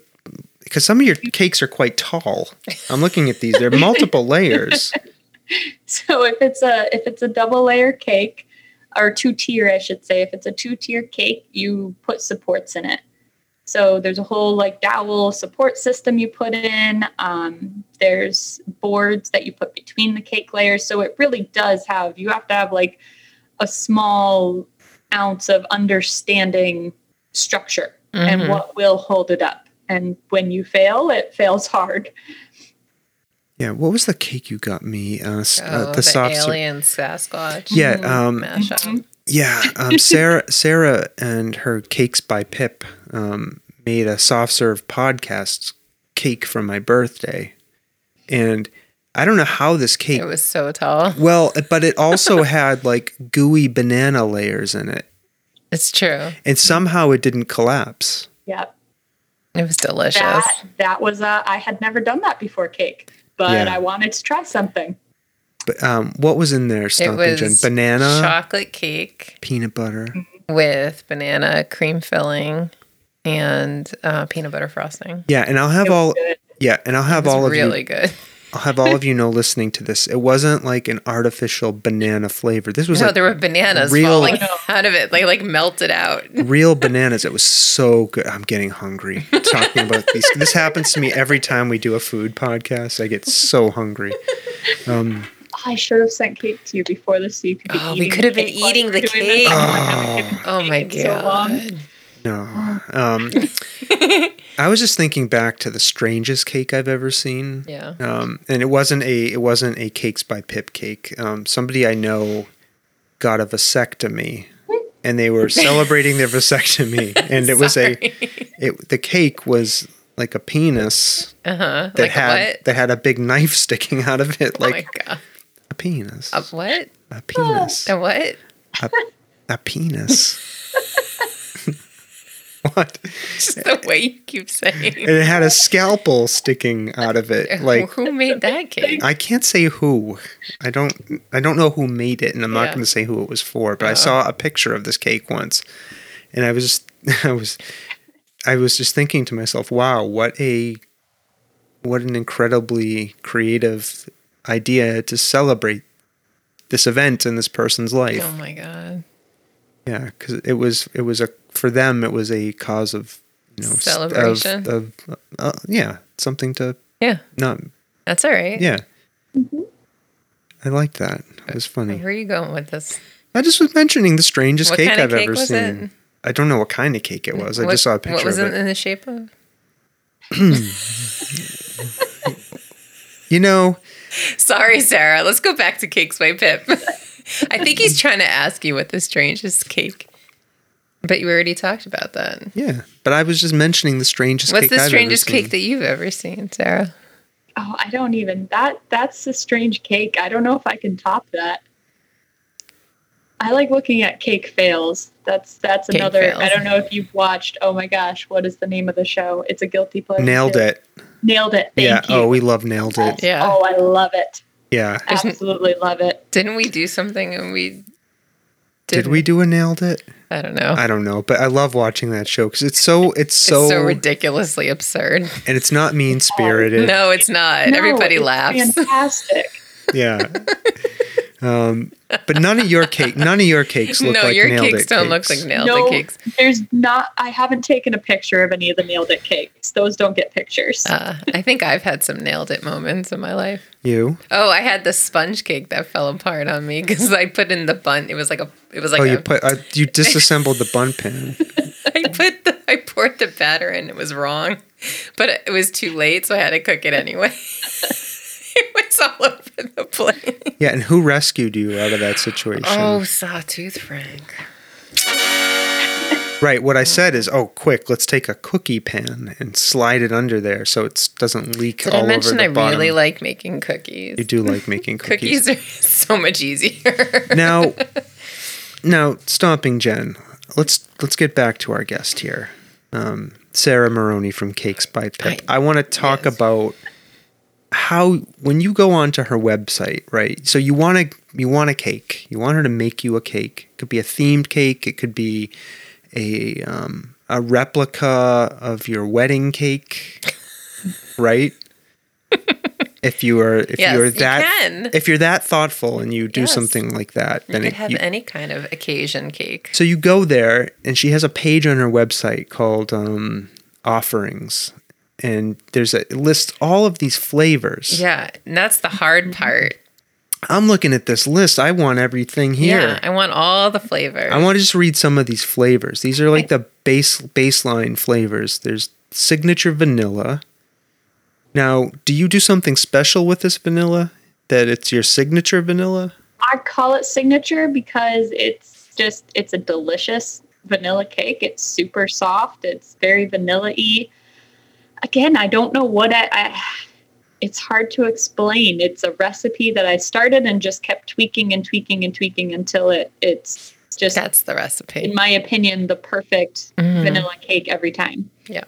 because some of your cakes are quite tall. I'm looking at these. There are multiple layers. So if it's a double layer cake, or two-tier, I should say, if it's a two-tier cake, you put supports in it. So there's a whole dowel support system you put in. There's boards that you put between the cake layers. So it really does have, you have to have a small ounce of understanding structure and what will hold it up. And when you fail, it fails hard. Yeah. What was the cake you got me? The soft alien Sasquatch. Yeah. Sarah and her Cakes by Pip made a soft serve podcast cake for my birthday. And I don't know how this cake. It was so tall. Well, but it also had gooey banana layers in it. It's true. And somehow it didn't collapse. Yep. It was delicious. That was I had never done that before cake, but I wanted to try something. But what was in there? It was banana chocolate cake, peanut butter with banana cream filling, and peanut butter frosting. Yeah, and I'll have all. Good. Yeah, and I'll have all of really you. Really good. I'll have all of you know listening to this. It wasn't an artificial banana flavor. This was there were bananas falling out of it. They melted out. Real bananas. It was so good. I'm getting hungry talking about these. This happens to me every time we do a food podcast. I get so hungry. I should have sent cake to you before this so you could be eating. We could have been eating the cake. Oh my God. So no. I was just thinking back to the strangest cake I've ever seen. Yeah. And it wasn't a Cakes by Pip cake. Somebody I know got a vasectomy and they were celebrating their vasectomy and it was the cake was a penis that had what? That had a big knife sticking out of it oh my God. A penis. A what? A penis. A what? A penis. What? Just the way you keep saying. And it had a scalpel sticking out of it. Who made that cake? I can't say who. I don't know who made it, and I'm not going to say who it was for. But I saw a picture of this cake once, and I was just thinking to myself, wow, what an incredibly creative idea to celebrate this event in this person's life. Oh my God. Yeah, because it was for them it was a cause of celebration something to not that's all right I like that. It was funny. Where are you going with this? I just was mentioning the strangest cake I've ever seen. It? I don't know what kind of cake it was. I just saw a picture. What was it in the shape of? Sorry, Sarah. Let's go back to Cakes by Pip. I think he's trying to ask you what the strangest cake. But you already talked about that. Yeah, but I was just mentioning the strangest cake I've ever seen. What's the strangest cake that you've ever seen, Sarah? Oh, I don't even. That's a strange cake. I don't know if I can top that. I like looking at cake fails. That's cake another. Fails. I don't know if you've watched. Oh my gosh, what is the name of the show? It's a guilty pleasure. Nailed it. Thank you. Oh, we love Nailed It. Yeah. Oh, I love it. Yeah. Absolutely love it. Didn't we do something and we did we do a Nailed It? I don't know, but I love watching that show because it's so ridiculously absurd, and it's not mean spirited. No, it's not. No, everybody laughs. Fantastic. Yeah. But none of your cakes look like Nailed It. No, your cakes don't look like Nailed It cakes. There's not. I haven't taken a picture of any of the Nailed It cakes. Those don't get pictures. I think I've had some Nailed It moments in my life. You? Oh, I had the sponge cake that fell apart on me because I put in the bun. You disassembled the bun pan. I poured the batter in. It was wrong, but it was too late, so I had to cook it anyway. It was all over the place. Yeah, and who rescued you out of that situation? Oh, Sawtooth Frank. Right. What I said is, oh, quick, let's take a cookie pan and slide it under there so it doesn't leak all over the bottom. Did I mention I really like making cookies? You do like making cookies. Cookies are so much easier. Now, stomping Jen, let's get back to our guest here, Sarah Maroney from Cakes by Pip. I want to talk about how, when you go onto her website, right? So you want a cake. You want her to make you a cake. It could be a themed cake. It could be a replica of your wedding cake, right? If you're that thoughtful and you do something like that, then you could have any kind of occasion cake. So you go there, and she has a page on her website called Offerings, and it lists all of these flavors. Yeah, and that's the hard part. I'm looking at this list. I want everything here. Yeah, I want all the flavors. I want to just read some of these flavors. These are like the baseline flavors. There's signature vanilla. Now, do you do something special with this vanilla, that it's your signature vanilla? I call it signature because it's a delicious vanilla cake. It's super soft. It's very vanilla-y. Again, I don't know what it's hard to explain. It's a recipe that I started and just kept tweaking until it's just... That's the recipe. In my opinion, the perfect vanilla cake every time. Yeah.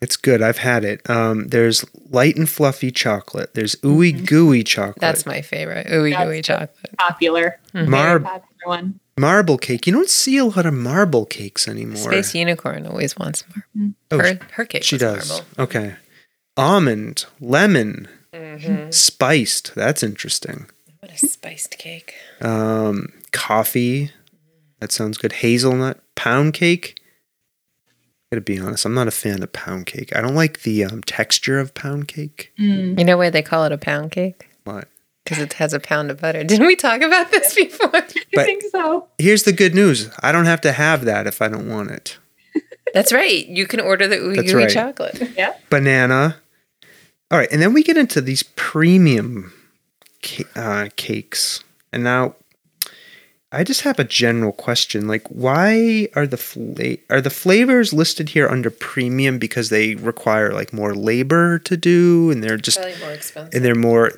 It's good. I've had it. There's light and fluffy chocolate. There's ooey gooey chocolate. That's my favorite. Ooey gooey chocolate. Popular. Mm-hmm. Popular one. Marble cake. You don't see a lot of marble cakes anymore. Space Unicorn always wants marble. Mm-hmm. Her cake. She does. Marble. Okay. Almond, lemon, spiced. That's interesting. What a spiced cake. Coffee. That sounds good. Hazelnut pound cake. Gotta be honest, I'm not a fan of pound cake. I don't like the texture of pound cake. Mm. You know why they call it a pound cake? What? Because it has a pound of butter. Didn't we talk about this before? I think so. Here's the good news. I don't have to have that if I don't want it. That's right. You can order the ooey chocolate. Yeah. Banana. All right. And then we get into these premium cakes. And now... I just have a general question. Like, why are the flavors listed here under premium? Because they require like more labor to do, and they're just probably more expensive, and they're more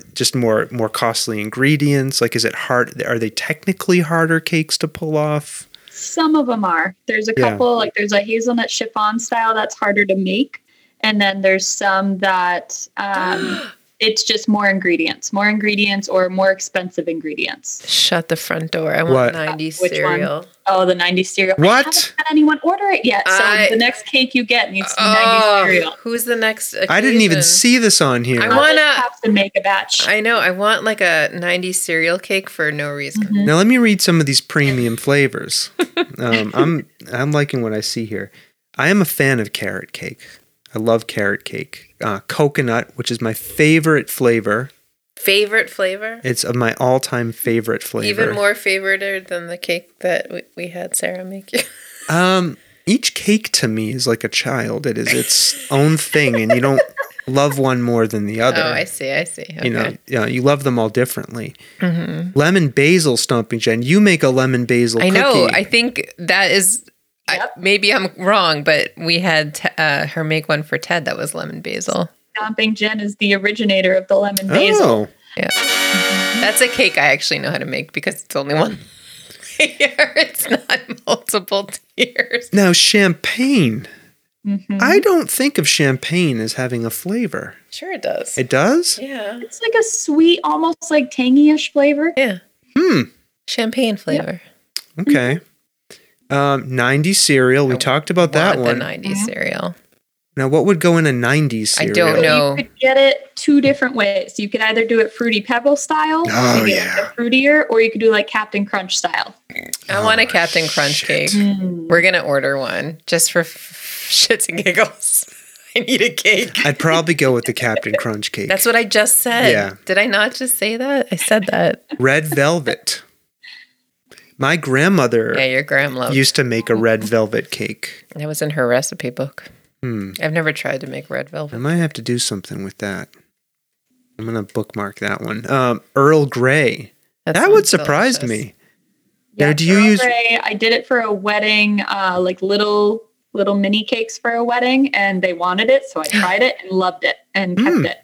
costly ingredients. Like, is it hard? Are they technically harder cakes to pull off? Some of them are. There's a couple. Yeah. Like, there's a hazelnut chiffon style that's harder to make, and then there's some that. It's just more ingredients or more expensive ingredients. Shut the front door. I want 90s cereal. One? Oh, the 90s cereal. What? I haven't had anyone order it yet. So the next cake you get needs to be 90s cereal. Who's the next occasion? I didn't even see this on here. I have to make a batch. I know. I want like a 90s cereal cake for no reason. Mm-hmm. Now let me read some of these premium flavors. I'm liking what I see here. I am a fan of carrot cake. I love carrot cake. Coconut, which is my favorite flavor. Favorite flavor? It's my all-time favorite flavor. Even more favorited than the cake that we had Sarah make you. Each cake to me is like a child. It is its own thing, and you don't love one more than the other. Oh, I see. Okay. You know, you love them all differently. Mm-hmm. Lemon basil, Stomping Jen. You make a lemon basil cookie. I know. I think that is... Yep. Maybe I'm wrong, but we had her make one for Ted that was lemon basil. Stomping Jen is the originator of the lemon basil. Oh. Yeah. That's a cake I actually know how to make because it's only one layer. It's not multiple tiers. Now, champagne. Mm-hmm. I don't think of champagne as having a flavor. Sure it does. It does? Yeah. It's like a sweet, almost like tangy-ish flavor. Yeah. Champagne flavor. Yep. Okay. 90s cereal. We talked about that one. The 90s cereal. Now, what would go in a 90s cereal? I don't know. You could get it two different ways. You could either do it Fruity Pebble style, like a fruitier, or you could do like Captain Crunch style. I want a Captain Crunch cake. Mm. We're going to order one just for shits and giggles. I need a cake. I'd probably go with the Captain Crunch cake. That's what I just said. Yeah. Did I not just say that? I said that. Red Velvet. My grandmother used to make a red velvet cake. That was in her recipe book. I've never tried to make red velvet. I might have to do something with that. I'm going to bookmark that one. Earl Grey. That would surprise me. Yeah, or do you use? I did it for a wedding, like little mini cakes for a wedding, and they wanted it, so I tried it and loved it and kept it.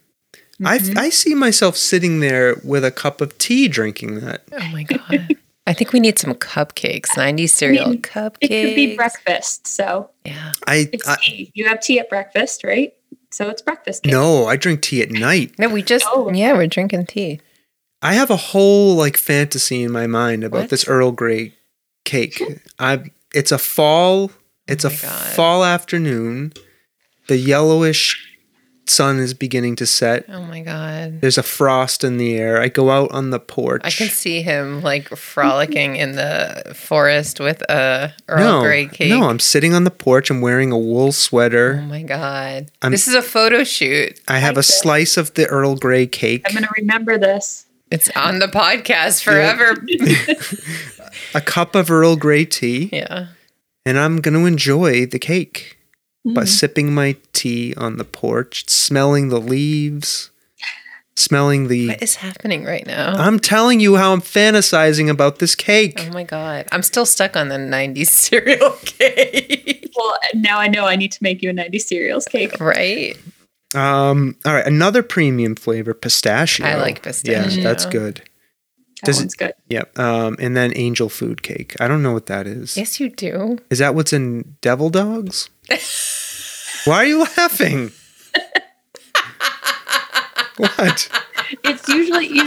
Mm-hmm. I see myself sitting there with a cup of tea drinking that. Oh my God. I think we need some cupcakes, 90s cereal cupcakes. It could be breakfast, so. Yeah. You have tea at breakfast, right? So it's breakfast cake. No, I drink tea at night. No, we just, we're drinking tea. I have a whole like fantasy in my mind about this Earl Grey cake. It's a fall afternoon. The yellowish sun is beginning to set. Oh my God. There's a frost in the air. I go out on the porch. I can see him like frolicking in the forest with a Earl Grey cake. No, I'm sitting on the porch. I'm wearing a wool sweater. Oh my God. This is a photo shoot. I have a slice of the Earl Grey cake. I'm going to remember this. It's on the podcast forever. Yeah. A cup of Earl Grey tea. Yeah. And I'm going to enjoy the cake. By sipping my tea on the porch, smelling the leaves, What is happening right now? I'm telling you how I'm fantasizing about this cake. Oh my God. I'm still stuck on the 90s cereal cake. Well, now I know I need to make you a 90s cereals cake. Right. All right. Another premium flavor, pistachio. I like pistachio. Yeah, that's good. That one's good. Yep. And then angel food cake. I don't know what that is. Yes, you do. Is that what's in Devil Dogs? Why are you laughing? What? It's usually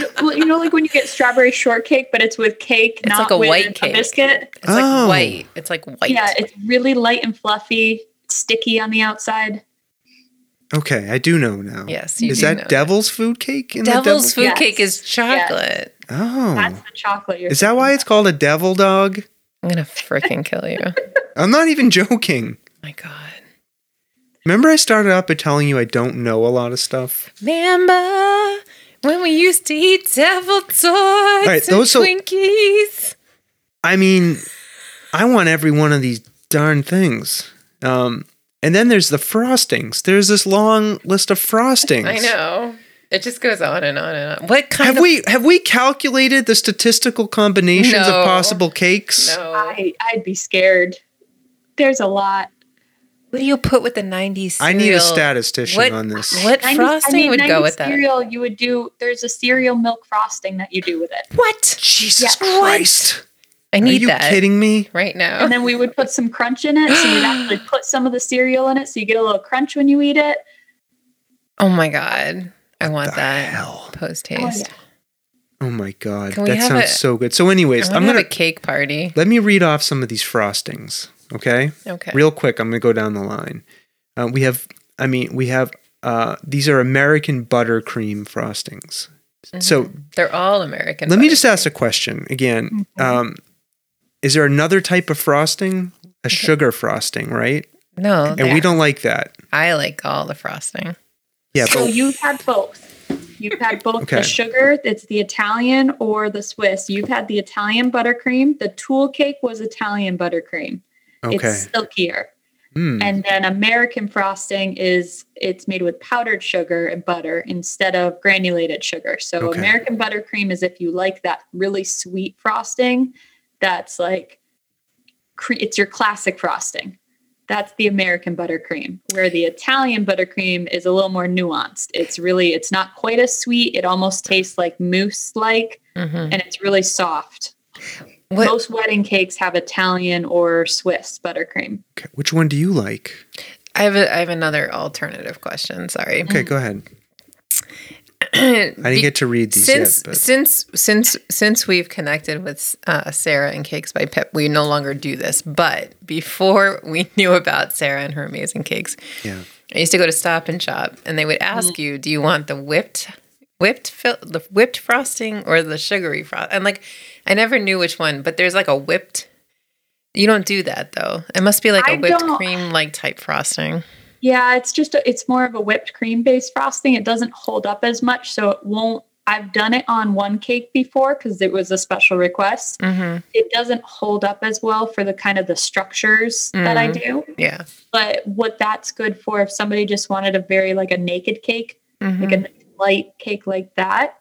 like when you get strawberry shortcake, but it's with cake, it's not like with white cake. A biscuit. It's like white. It's like white. Yeah, it's really light and fluffy, sticky on the outside. Okay, I do know now. Yes, you do. Is that devil's food cake? Devil's food cake is chocolate. Yes. Oh, that's the chocolate. Is that why it's called a devil dog? I'm gonna freaking kill you. I'm not even joking. My God. Remember I started out by telling you I don't know a lot of stuff? Remember when we used to eat devil tots Twinkies? I mean, I want every one of these darn things. And then there's the frostings. There's this long list of frostings. I know. It just goes on and on and on. What kind have we calculated the statistical combinations of possible cakes? No. I'd be scared. There's a lot. What do you put with the 90s cereal? I need a statistician on this. What frosting would go with that? Cereal, you would do, there's a cereal milk frosting that you do with it. What? Jesus Christ. What? I need that. Are you kidding me? Right now. And then we would put some crunch in it. So you'd actually put some of the cereal in it so you get a little crunch when you eat it. Oh my God. I want that post haste. Oh, yeah. Oh my God. That sounds so good. So anyways, I'm going to have a cake party. Let me read off some of these frostings. Okay. Real quick, I'm going to go down the line. We have these are American buttercream frostings. Mm-hmm. So they're all American. Let me just ask a question again. Mm-hmm. Is there another type of frosting? A sugar frosting, right? No. And we don't like that. I like all the frosting. Yeah. So you've had both. You've had both the sugar, it's the Italian or the Swiss. You've had the Italian buttercream. The Tool cake was Italian buttercream. Okay. It's silkier. Mm. And then American frosting it's made with powdered sugar and butter instead of granulated sugar. So American buttercream is if you like that really sweet frosting, that's like, it's your classic frosting. That's the American buttercream, where the Italian buttercream is a little more nuanced. It's not quite as sweet. It almost tastes like mousse-like, and it's really soft. Most wedding cakes have Italian or Swiss buttercream. Okay. Which one do you like? I have another alternative question. Sorry. Okay, go ahead. I didn't get to read these yet. But. Since we've connected with Sarah and Cakes by Pip, we no longer do this. But before we knew about Sarah and her amazing cakes, I used to go to Stop and Shop, and they would ask you, "Do you want the whipped frosting or the sugary frosting?" And like, I never knew which one, but there's like a whipped. You don't do that though. It must be like a whipped cream like type frosting. Yeah, it's just it's more of a whipped cream based frosting. It doesn't hold up as much, so it won't. I've done it on one cake before because it was a special request. Mm-hmm. It doesn't hold up as well for the kind of the structures that I do. Yeah, but what that's good for if somebody just wanted a very like a naked cake, like a light cake like that.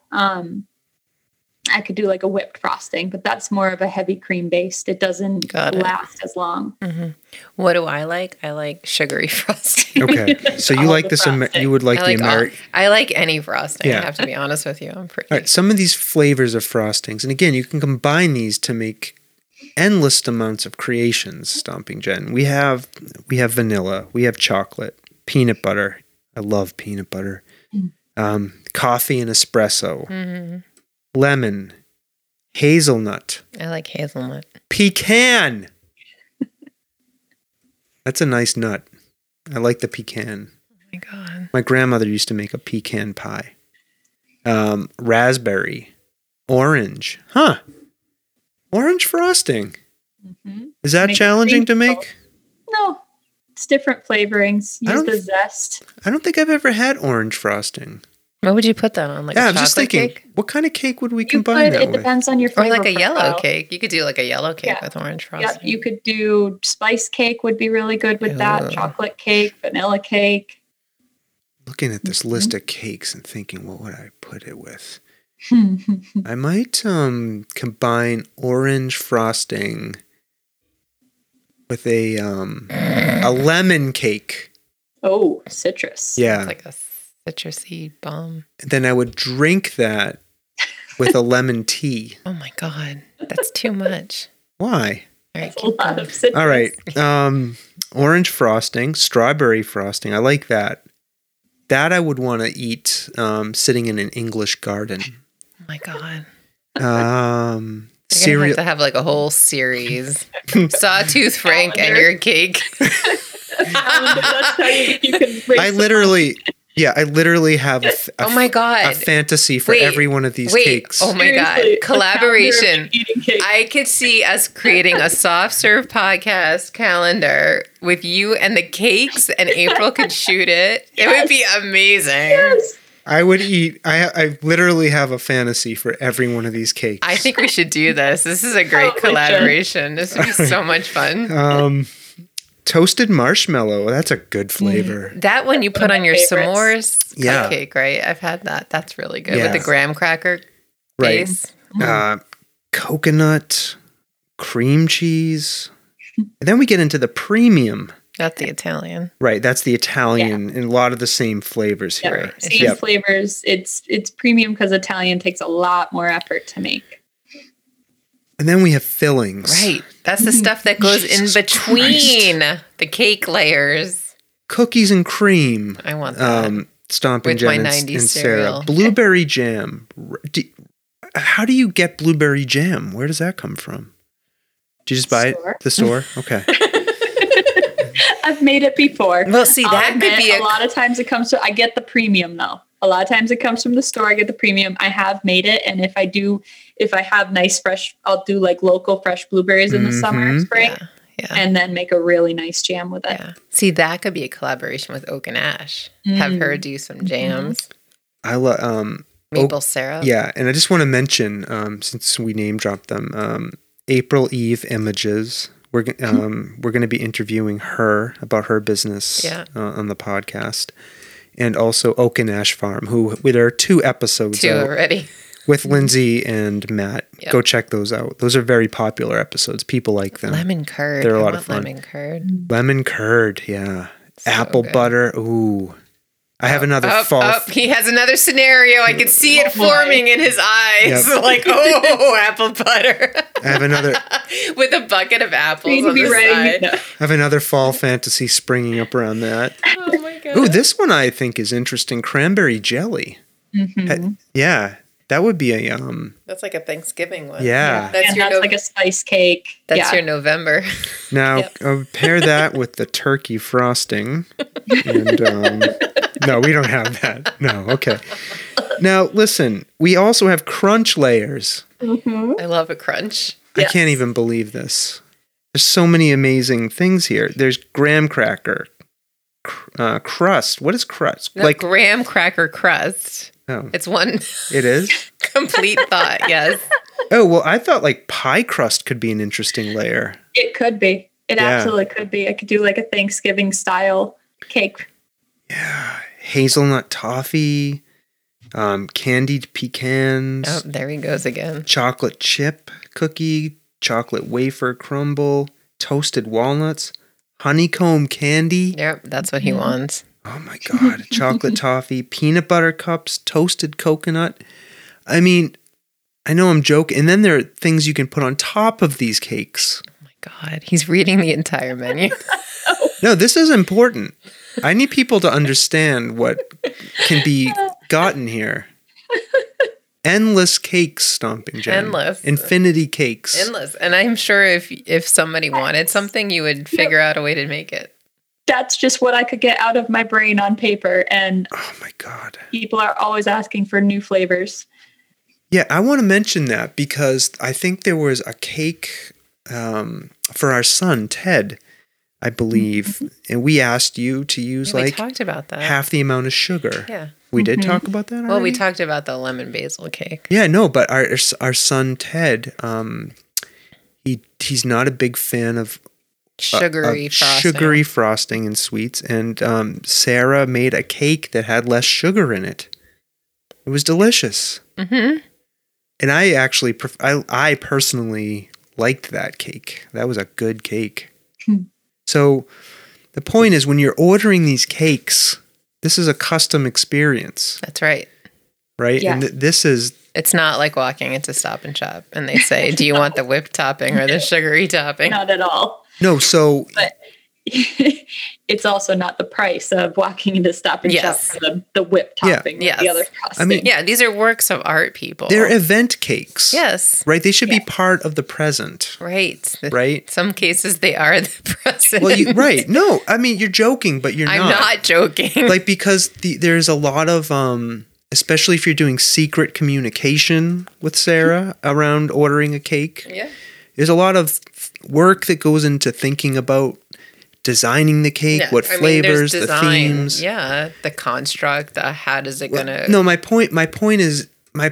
I could do like a whipped frosting, but that's more of a heavy cream based. It doesn't last as long. Mm-hmm. What do I like? I like sugary frosting. Okay. So you like this, you would like the American. I like any frosting. Yeah. I have to be honest with you. I'm pretty. All right. Some of these flavors of frostings. And again, you can combine these to make endless amounts of creations, Stomping Jen. We have vanilla. We have chocolate, peanut butter. I love peanut butter. Coffee and espresso, mm-hmm. lemon, hazelnut. I like hazelnut. Pecan. That's a nice nut. I like the pecan. Oh my God. My grandmother used to make a pecan pie. Raspberry, orange. Huh. Orange frosting. Mm-hmm. Is that challenging to make? No. It's different flavorings. Use the zest. I don't think I've ever had orange frosting. What would you put that on? Like a chocolate cake? What kind of cake would we combine that with? It depends on your flavor. Or like a yellow cake. You could do like a yellow cake with orange frosting. Yeah, you could do spice cake would be really good with that. Chocolate cake, vanilla cake. Looking at this list of cakes and thinking, what would I put it with? I might combine orange frosting with a lemon cake. Oh, citrus. Yeah. It's like a citrusy bomb. And then I would drink that with a lemon tea. Oh my God. That's too much. Why? All right, of citrus. All right. Orange frosting, strawberry frosting. I like that. That I would want to eat sitting in an English garden. Oh my God. You're going to have like a whole series. Sawtooth Frank and your cake. That's how you can break I literally have a fantasy for every one of these cakes. Oh my God. Collaboration. I could see us creating a soft serve podcast calendar with you and the cakes, and April could shoot it. Yes. It would be amazing. Yes. I would eat. I literally have a fantasy for every one of these cakes. I think we should do this. This is a great collaboration. This would be so much fun. Toasted marshmallow. That's a good flavor. That one you put on your s'mores cupcake, right? I've had that. That's really good with the graham cracker base. Right. Coconut, cream cheese. And then we get into the premium. That's the Italian. Right. That's the Italian and a lot of the same flavors here. Same flavors. It's premium because Italian takes a lot more effort to make. And then we have fillings. Right. That's the stuff that goes in between the cake layers. Cookies and cream. I want that. Stomping Jen and Sarah. Blueberry jam. How do you get blueberry jam? Where does that come from? Do you just buy it at the store? Okay. I've made it before. Well, see, that could be a lot of times it comes to, I get the premium though. A lot of times it comes from the store. I get the premium. I have made it. And if I have nice fresh, I'll do like local fresh blueberries in the summer and spring and then make a really nice jam with it. Yeah. See, that could be a collaboration with Oak and Ash. Have her do some jams. I love maple syrup. Yeah. And I just want to mention, since we name dropped them, April Eve Images. We're going to be interviewing her about her business on the podcast, and also Oak and Ash Farm, who there are two episodes already with Lindsay and Matt. Yep. Go check those out. Those are very popular episodes. People like them. Lemon curd. They're a lot of fun. Lemon curd. Lemon curd. Yeah. So apple butter. Ooh. I have another fall. He has another scenario. I can see it forming in his eyes. Yep. Like, apple butter. I have another. With a bucket of apples on the side. I have another fall fantasy springing up around that. Oh, my God. Ooh, this one I think is interesting. Cranberry jelly. Mm-hmm. Yeah. That would be a... That's like a Thanksgiving one. Yeah. That's like a spice cake. That's your November. Now, pair that with the turkey frosting. And... No, we don't have that. No, okay. Now, listen, we also have crunch layers. Mm-hmm. I love a crunch. I can't even believe this. There's so many amazing things here. There's graham cracker, crust. What is crust? No, like graham cracker crust. Oh. It's one. It is? Complete thought, yes. Oh, well, I thought like pie crust could be an interesting layer. It could be. It absolutely could be. I could do like a Thanksgiving style cake. Yeah. Hazelnut toffee, candied pecans. Oh, there he goes again. Chocolate chip cookie, chocolate wafer crumble, toasted walnuts, honeycomb candy. Yep, that's what he wants. Oh my God. Chocolate toffee, peanut butter cups, toasted coconut. I mean, I know I'm joking. And then there are things you can put on top of these cakes. Oh my God. He's reading the entire menu. No, this is important. I need people to understand what can be gotten here. Endless cakes, Stomping Jam. Endless. Infinity cakes. Endless. And I'm sure if somebody wanted something, you would figure out a way to make it. That's just what I could get out of my brain on paper. And oh my God, people are always asking for new flavors. Yeah, I want to mention that because I think there was a cake for our son, Ted, I believe. Mm-hmm. And we asked you to use we talked about that. Half the amount of sugar. Yeah. We did talk about that already? Well, we talked about the lemon basil cake. Yeah, no, but our son, Ted, he's not a big fan of sugary frosting and sweets. And Sarah made a cake that had less sugar in it. It was delicious. Mm-hmm. And I actually, I personally liked that cake. That was a good cake. So the point is, when you're ordering these cakes, this is a custom experience. That's right. Right? Yeah. And this is... It's not like walking into Stop and Shop and they say, do you want the whipped topping or the sugary topping? Not at all. No, so... But it's also not the price of walking into Stop and Shop for the whipped topping or the other frosting. I mean, yeah, these are works of art, people. They're event cakes. Yes. Right? They should be part of the present. Right. Right? Some cases they are the present. Well, right. No, I mean, you're joking, but you're not. I'm not joking. Like, because there's a lot of, especially if you're doing secret communication with Sarah around ordering a cake. Yeah. There's a lot of work that goes into thinking about designing the cake, what flavors, design, the themes, the construct, how does it gonna? No, my point is, your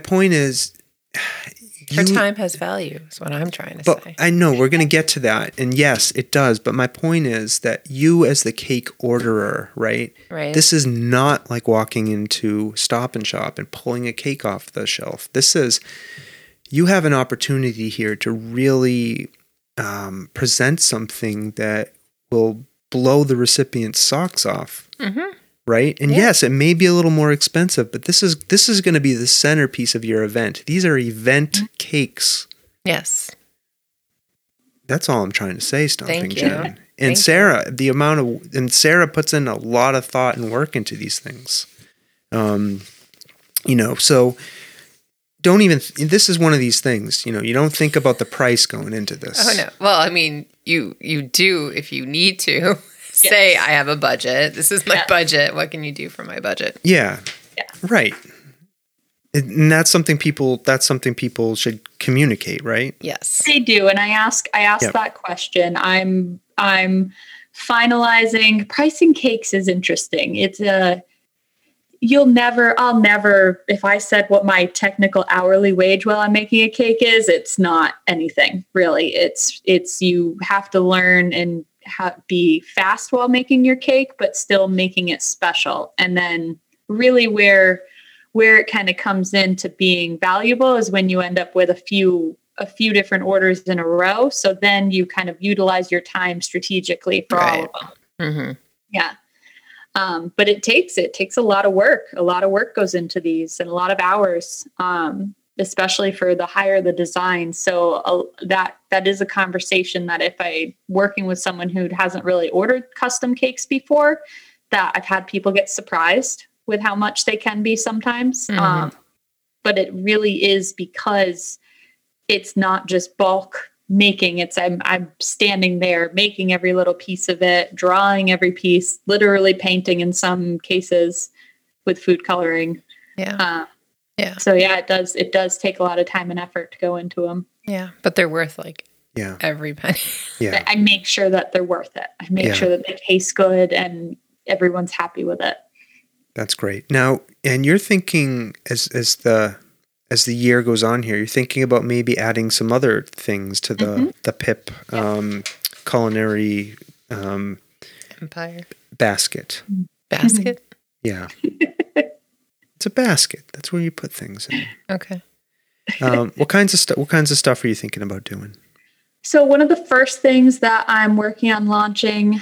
time has value. Is what I'm trying to say. I know we're gonna get to that, and yes, it does. But my point is that you, as the cake orderer, right, this is not like walking into Stop and Shop and pulling a cake off the shelf. This is, you have an opportunity here to really present something that will blow the recipient's socks off, right? And yes, it may be a little more expensive, but this is going to be the centerpiece of your event. These are event cakes. Yes. That's all I'm trying to say, Stomping Jam. And Sarah puts in a lot of thought and work into these things. So don't even, this is one of these things, you don't think about the price going into this. Oh, no. Well, I mean, you do if you need to say, I have a budget. This is my budget. What can you do for my budget? Yeah. Yeah. Right. And that's something people should communicate, right? Yes. They do. And I ask that question. I'm finalizing pricing cakes is interesting. It's a, I'll never, if I said what my technical hourly wage while I'm making a cake is, it's not anything really. It's you have to learn and be fast while making your cake, but still making it special. And then really where it kind of comes into being valuable is when you end up with a few different orders in a row. So then you kind of utilize your time strategically for all of them. Mm-hmm. Yeah. But it takes a lot of work. A lot of work goes into these and a lot of hours, especially for the higher the design. So that is a conversation that if I'm working with someone who hasn't really ordered custom cakes before, that I've had people get surprised with how much they can be sometimes. Mm-hmm. But it really is because it's not just bulk making. It's I'm standing there making every little piece of it, drawing every piece, literally painting in some cases with food coloring. Yeah. So yeah, it does take a lot of time and effort to go into them. Yeah. But they're worth every penny. Yeah. I make sure that they're worth it. I make sure that they taste good and everyone's happy with it. That's great. Now, and you're thinking as the year goes on here, you're thinking about maybe adding some other things to the Pip culinary empire basket. Mm-hmm. Yeah. It's a basket. That's where you put things in. Okay. What kinds of stuff are you thinking about doing? So one of the first things that I'm working on launching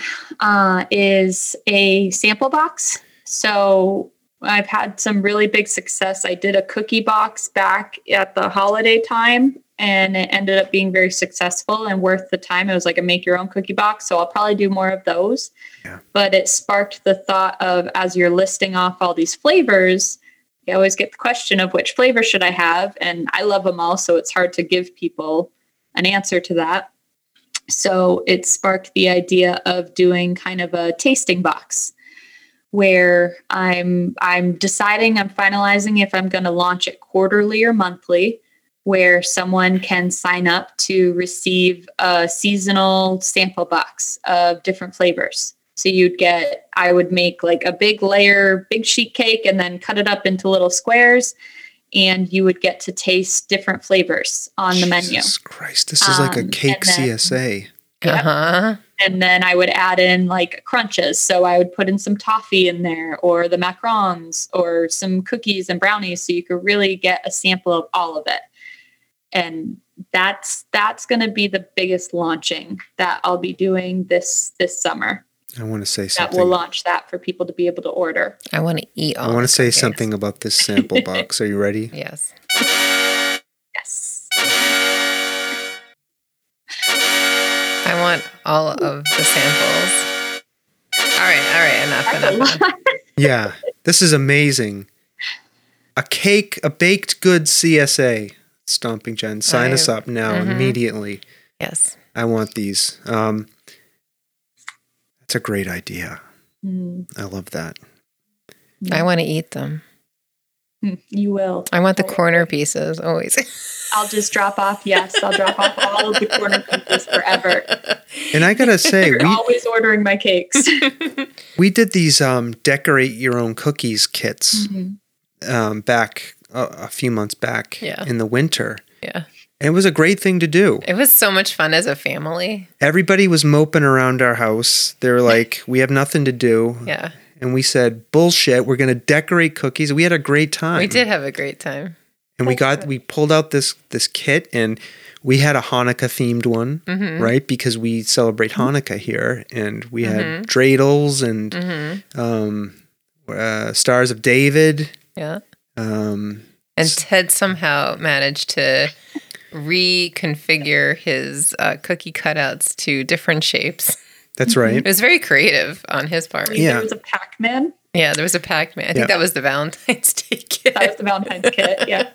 is a sample box. So I've had some really big success. I did a cookie box back at the holiday time, and it ended up being very successful and worth the time. It was like a make your own cookie box. So I'll probably do more of those. Yeah. But it sparked the thought of, as you're listing off all these flavors, I always get the question of which flavor should I have? And I love them all, so it's hard to give people an answer to that. So it sparked the idea of doing kind of a tasting box where I'm finalizing if I'm going to launch it quarterly or monthly, where someone can sign up to receive a seasonal sample box of different flavors. So I would make like a big layer, big sheet cake, and then cut it up into little squares, and you would get to taste different flavors on the menu. Jesus Christ, this is like a cake CSA. Uh-huh. Yep. And then I would add in like crunches. So I would put in some toffee in there, or the macarons, or some cookies and brownies. So you could really get a sample of all of it. And that's going to be the biggest launching that I'll be doing this summer. I want to say something. That will launch that for people to be able to order. I want to eat all. I want to say something about this sample box. Are you ready? Yes. Yes. I want all of the samples. All right, enough. Yeah, this is amazing. A cake, a baked goods CSA. Stomping Jen, sign us up now immediately. Yes. I want these. It's a great idea. Mm. I love that. I want to eat them. You will. I want the corner pieces always. I'll drop off all of the corner pieces forever. And I got to say, we're always ordering my cakes. We did these decorate your own cookies kits back a few months back in the winter. Yeah. And it was a great thing to do. It was so much fun as a family. Everybody was moping around our house. They were like, we have nothing to do. Yeah. And we said, bullshit, we're going to decorate cookies. We had a great time. We did have a great time. And we pulled out this kit, and we had a Hanukkah-themed one, right? Because we celebrate Hanukkah here. And we had dreidels and Stars of David. Yeah. And Ted somehow managed to reconfigure his cookie cutouts to different shapes. That's right. It was very creative on his part. Yeah. There was a Pac-Man. Yeah, there was a Pac-Man. I think that was the Valentine's Day kit. That was the Valentine's kit, yeah.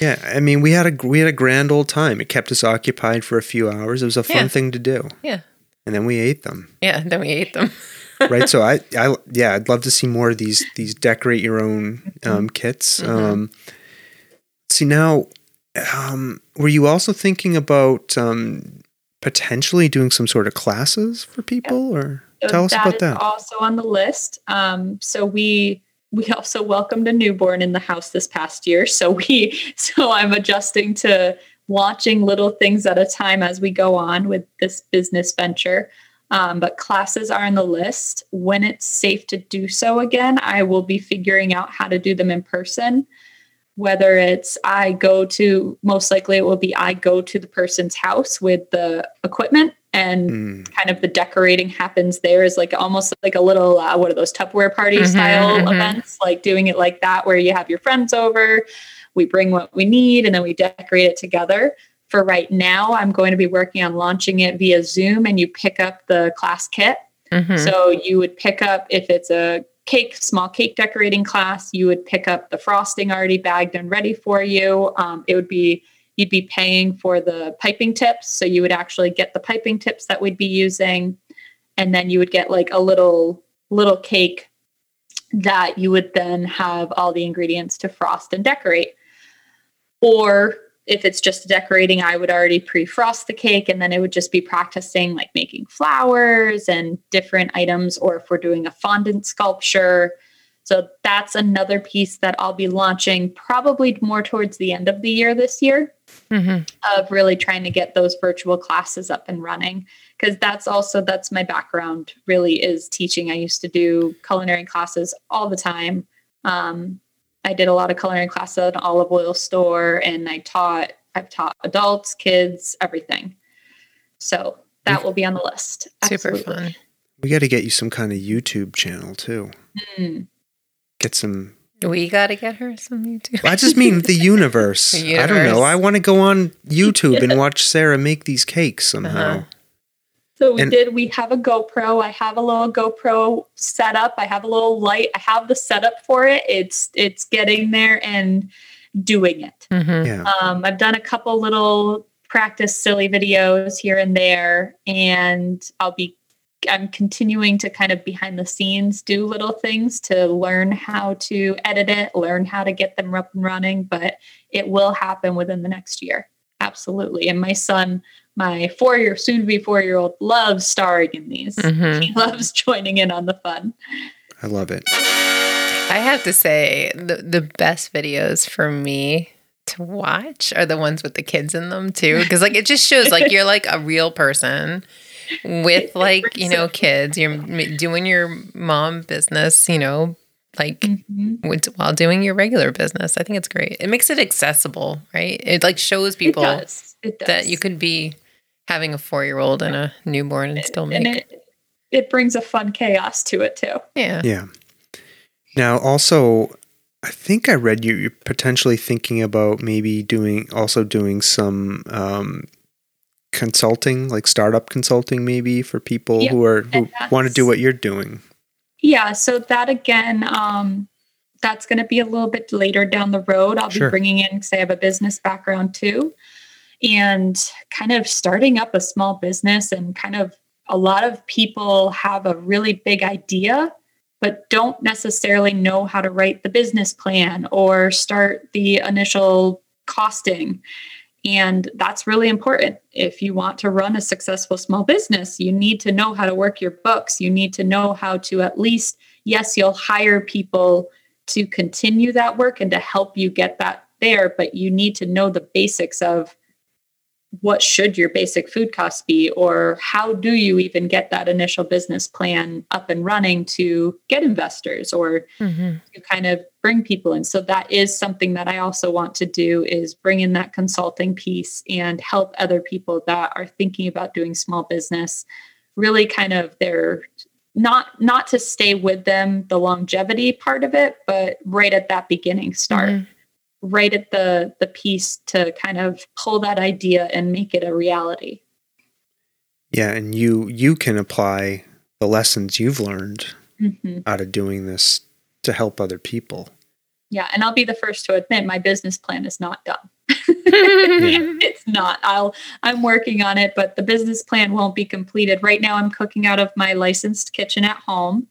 Yeah, I mean, we had a grand old time. It kept us occupied for a few hours. It was a fun thing to do. Yeah. And then we ate them. Yeah, then we ate them. Right, so I'd love to see more of these decorate your own kits. See, now... were you also thinking about potentially doing some sort of classes for people, or tell us about that? That is also on the list. So we also welcomed a newborn in the house this past year. So I'm adjusting to launching little things at a time as we go on with this business venture. But classes are on the list. When it's safe to do so again, I will be figuring out how to do them in person. Whether it's I go to the person's house with the equipment, and kind of the decorating happens there, is like almost like a little, what are those Tupperware party style events, like doing it like that, where you have your friends over, we bring what we need, and then we decorate it together. For right now, I'm going to be working on launching it via Zoom, and you pick up the class kit. So you would pick up, if it's a small cake decorating class, you would pick up the frosting already bagged and ready for you. You'd be paying for the piping tips. So you would actually get the piping tips that we'd be using. And then you would get like a little cake that you would then have all the ingredients to frost and decorate. Or if it's just decorating, I would already pre-frost the cake, and then it would just be practicing like making flowers and different items, or if we're doing a fondant sculpture. So that's another piece that I'll be launching probably more towards the end of the year this year, of really trying to get those virtual classes up and running. Because that's my background, really, is teaching. I used to do culinary classes all the time. I did a lot of coloring classes at an olive oil store, and I've taught adults, kids, everything. So that will be on the list. Absolutely. Super fun. We got to get you some kind of YouTube channel too. Mm. Get some. We got to get her some YouTube. Well, I just mean the universe. I don't know. I want to go on YouTube and watch Sarah make these cakes somehow. Uh-huh. So we have a GoPro. I have a little GoPro setup. I have a little light. I have the setup for it. It's getting there and doing it. Mm-hmm. Yeah. I've done a couple little practice silly videos here and there, and I'm continuing to kind of behind the scenes do little things to learn how to edit it, learn how to get them up and running, but it will happen within the next year. Absolutely. And my son, my soon-to-be 4-year-old, loves starring in these. Mm-hmm. He loves joining in on the fun. I love it. I have to say the best videos for me to watch are the ones with the kids in them too. Because like it just shows like you're like a real person with like, you know, kids. You're doing your mom business, you know, like mm-hmm. while doing your regular business. I think it's great. It makes it accessible, right? It like shows people that you could be having a 4-year-old and a newborn and still make it. It brings a fun chaos to it too. Yeah. Yeah. Now also, I think I read you're potentially thinking about maybe doing some consulting, like startup consulting maybe for people who want to do what you're doing. Yeah. So that again, that's going to be a little bit later down the road. I'll be bringing in, because I have a business background too, and kind of starting up a small business. And kind of a lot of people have a really big idea, but don't necessarily know how to write the business plan or start the initial costing. And that's really important. If you want to run a successful small business, you need to know how to work your books. You need to know how to at least, yes, you'll hire people to continue that work and to help you get that there, but you need to know the basics of what should your basic food costs be, or how do you even get that initial business plan up and running to get investors or to kind of bring people in. So that is something that I also want to do, is bring in that consulting piece and help other people that are thinking about doing small business, really kind of their, not to stay with them, the longevity part of it, but right at that beginning start. Mm-hmm. Right at the piece to kind of pull that idea and make it a reality. Yeah. And you can apply the lessons you've learned out of doing this to help other people. Yeah. And I'll be the first to admit my business plan is not done. It's not. I'm working on it, but the business plan won't be completed. Right now I'm cooking out of my licensed kitchen at home.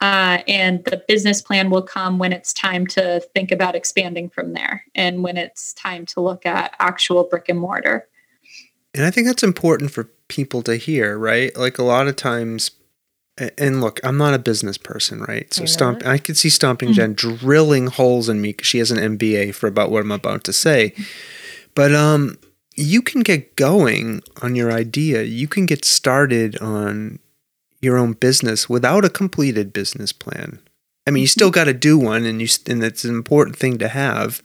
And the business plan will come when it's time to think about expanding from there, and when it's time to look at actual brick and mortar. And I think that's important for people to hear, right? Like a lot of times, and look, I'm not a business person, right? So I could see Stomping Jen drilling holes in me because she has an MBA for about what I'm about to say. But you can get going on your idea. You can get started on your own business without a completed business plan. I mean, you still got to do one, and it's an important thing to have.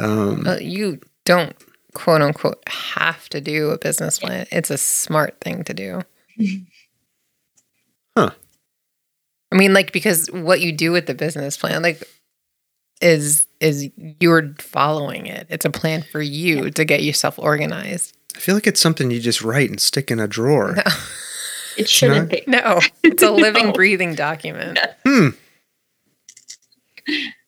You don't quote unquote have to do a business plan. It's a smart thing to do. Huh. I mean, like, because what you do with the business plan, like, is you're following it. It's a plan for you to get yourself organized. I feel like it's something you just write and stick in a drawer. No. It shouldn't be. No, it's a living, breathing document. Yeah.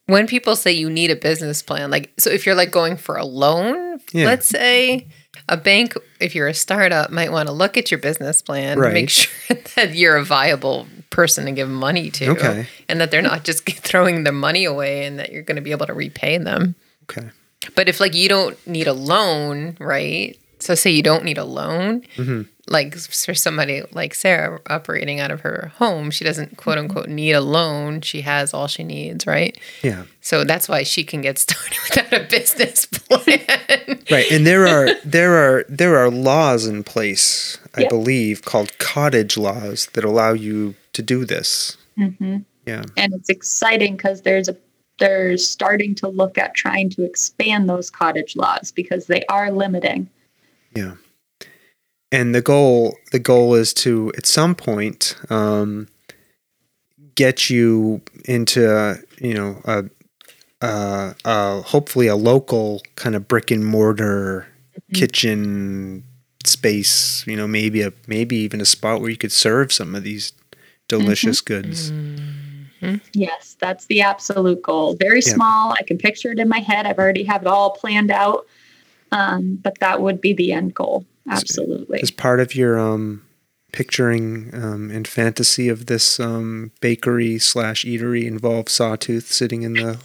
When people say you need a business plan, like, so if you're like going for a loan, let's say a bank, if you're a startup, might want to look at your business plan, and make sure that you're a viable person to give money to, and that they're not just throwing their money away, and that you're going to be able to repay them. Okay. But if like you don't need a loan, right? So say you don't need a loan, like for somebody like Sarah operating out of her home, she doesn't quote unquote need a loan. She has all she needs, right? Yeah. So that's why she can get started without a business plan. Right. And there are laws in place, I believe, called cottage laws that allow you to do this. Mm-hmm. Yeah. And it's exciting because there's a they're starting to look at trying to expand those cottage laws because they are limiting. Yeah. And the goal is to, at some point, get you into, hopefully a local kind of brick and mortar kitchen space, maybe even a spot where you could serve some of these delicious goods. Mm-hmm. Yes, that's the absolute goal. Very small. I can picture it in my head. I've already have it all planned out. But that would be the end goal. Absolutely. As part of your picturing and fantasy of this bakery / eatery involved Sawtooth sitting in the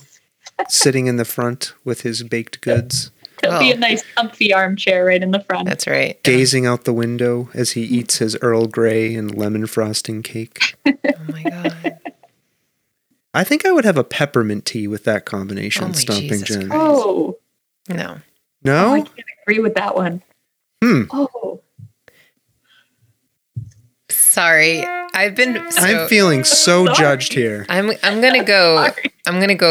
front with his baked goods. There'll be a nice comfy armchair right in the front. That's right. Gazing out the window as he eats his Earl Grey and lemon frosting cake. Oh my God. I think I would have a peppermint tea with that combination. Stomping Jen. Oh. No. No? Oh, I can't agree with that one. Hmm. Oh. Sorry. I'm feeling so judged here. I'm gonna go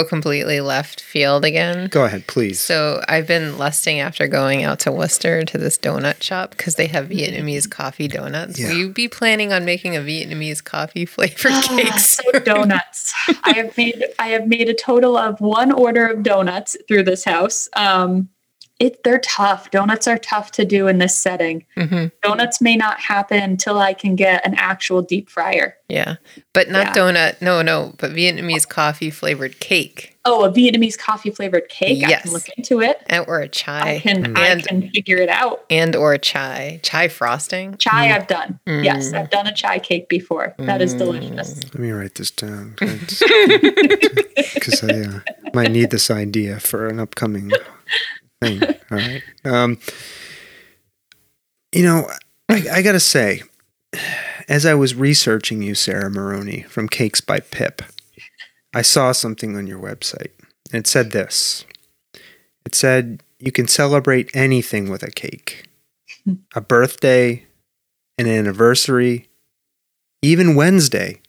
completely left field again. Go ahead, please. So I've been lusting after going out to Worcester to this donut shop because they have Vietnamese coffee donuts. Yeah. Will you be planning on making a Vietnamese coffee flavored cakes? So donuts. I have made a total of one order of donuts through this house. They're tough. Donuts are tough to do in this setting. Mm-hmm. Donuts may not happen until I can get an actual deep fryer. Yeah, but not donut. No, but Vietnamese coffee flavored cake. Oh, a Vietnamese coffee flavored cake. Yes. I can look into it. Or a chai. I can figure it out. And or chai. Chai frosting. Chai I've done. Mm. Yes, I've done a chai cake before. That is delicious. Let me write this down. Because I might need this idea for an upcoming... thing. All right. I gotta say, as I was researching you, Sarah Maroney, from Cakes by Pip, I saw something on your website. And it said this. It said, you can celebrate anything with a cake. A birthday, an anniversary, even Wednesday,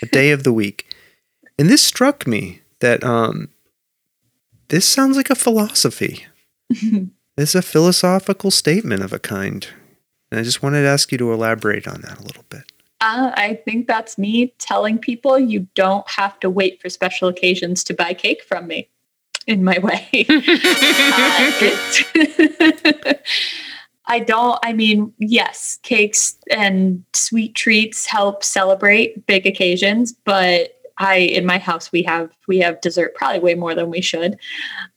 a day of the week. And this struck me that this sounds like a philosophy. It's a philosophical statement of a kind. And I just wanted to ask you to elaborate on that a little bit. I think that's me telling people you don't have to wait for special occasions to buy cake from me, in my way. Yes, cakes and sweet treats help celebrate big occasions, but in my house, we have dessert probably way more than we should.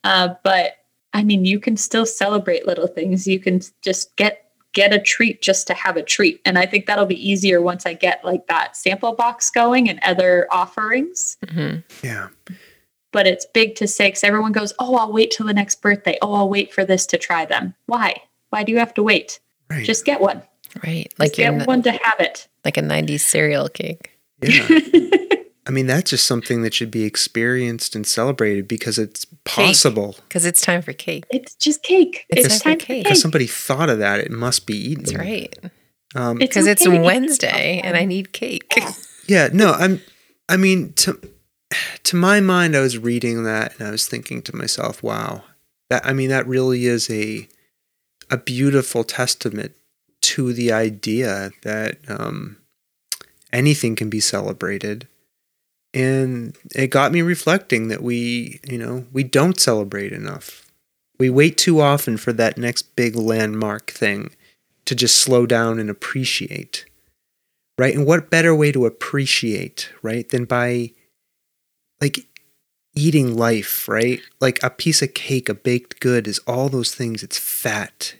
But I mean, you can still celebrate little things. You can just get a treat just to have a treat. And I think that'll be easier once I get like that sample box going and other offerings. Mm-hmm. Yeah. But it's big to say, because everyone goes, oh, I'll wait till the next birthday. Oh, I'll wait for this to try them. Why? Why do you have to wait? Right. Just get one. Right. Like just get one to have it. Like a 90s cereal cake. Yeah. I mean, that's just something that should be experienced and celebrated because it's possible. Because it's time for cake. It's just cake. It's time for cake. Because somebody thought of that, it must be eaten. That's right. Because it's Wednesday and I need cake. Yeah. No, to my mind, I was reading that and I was thinking to myself, wow, that really is a beautiful testament to the idea that anything can be celebrated. And it got me reflecting that we don't celebrate enough. We wait too often for that next big landmark thing to just slow down and appreciate, right? And what better way to appreciate, right, than by, like, eating life, right? Like a piece of cake, a baked good is all those things. It's fat,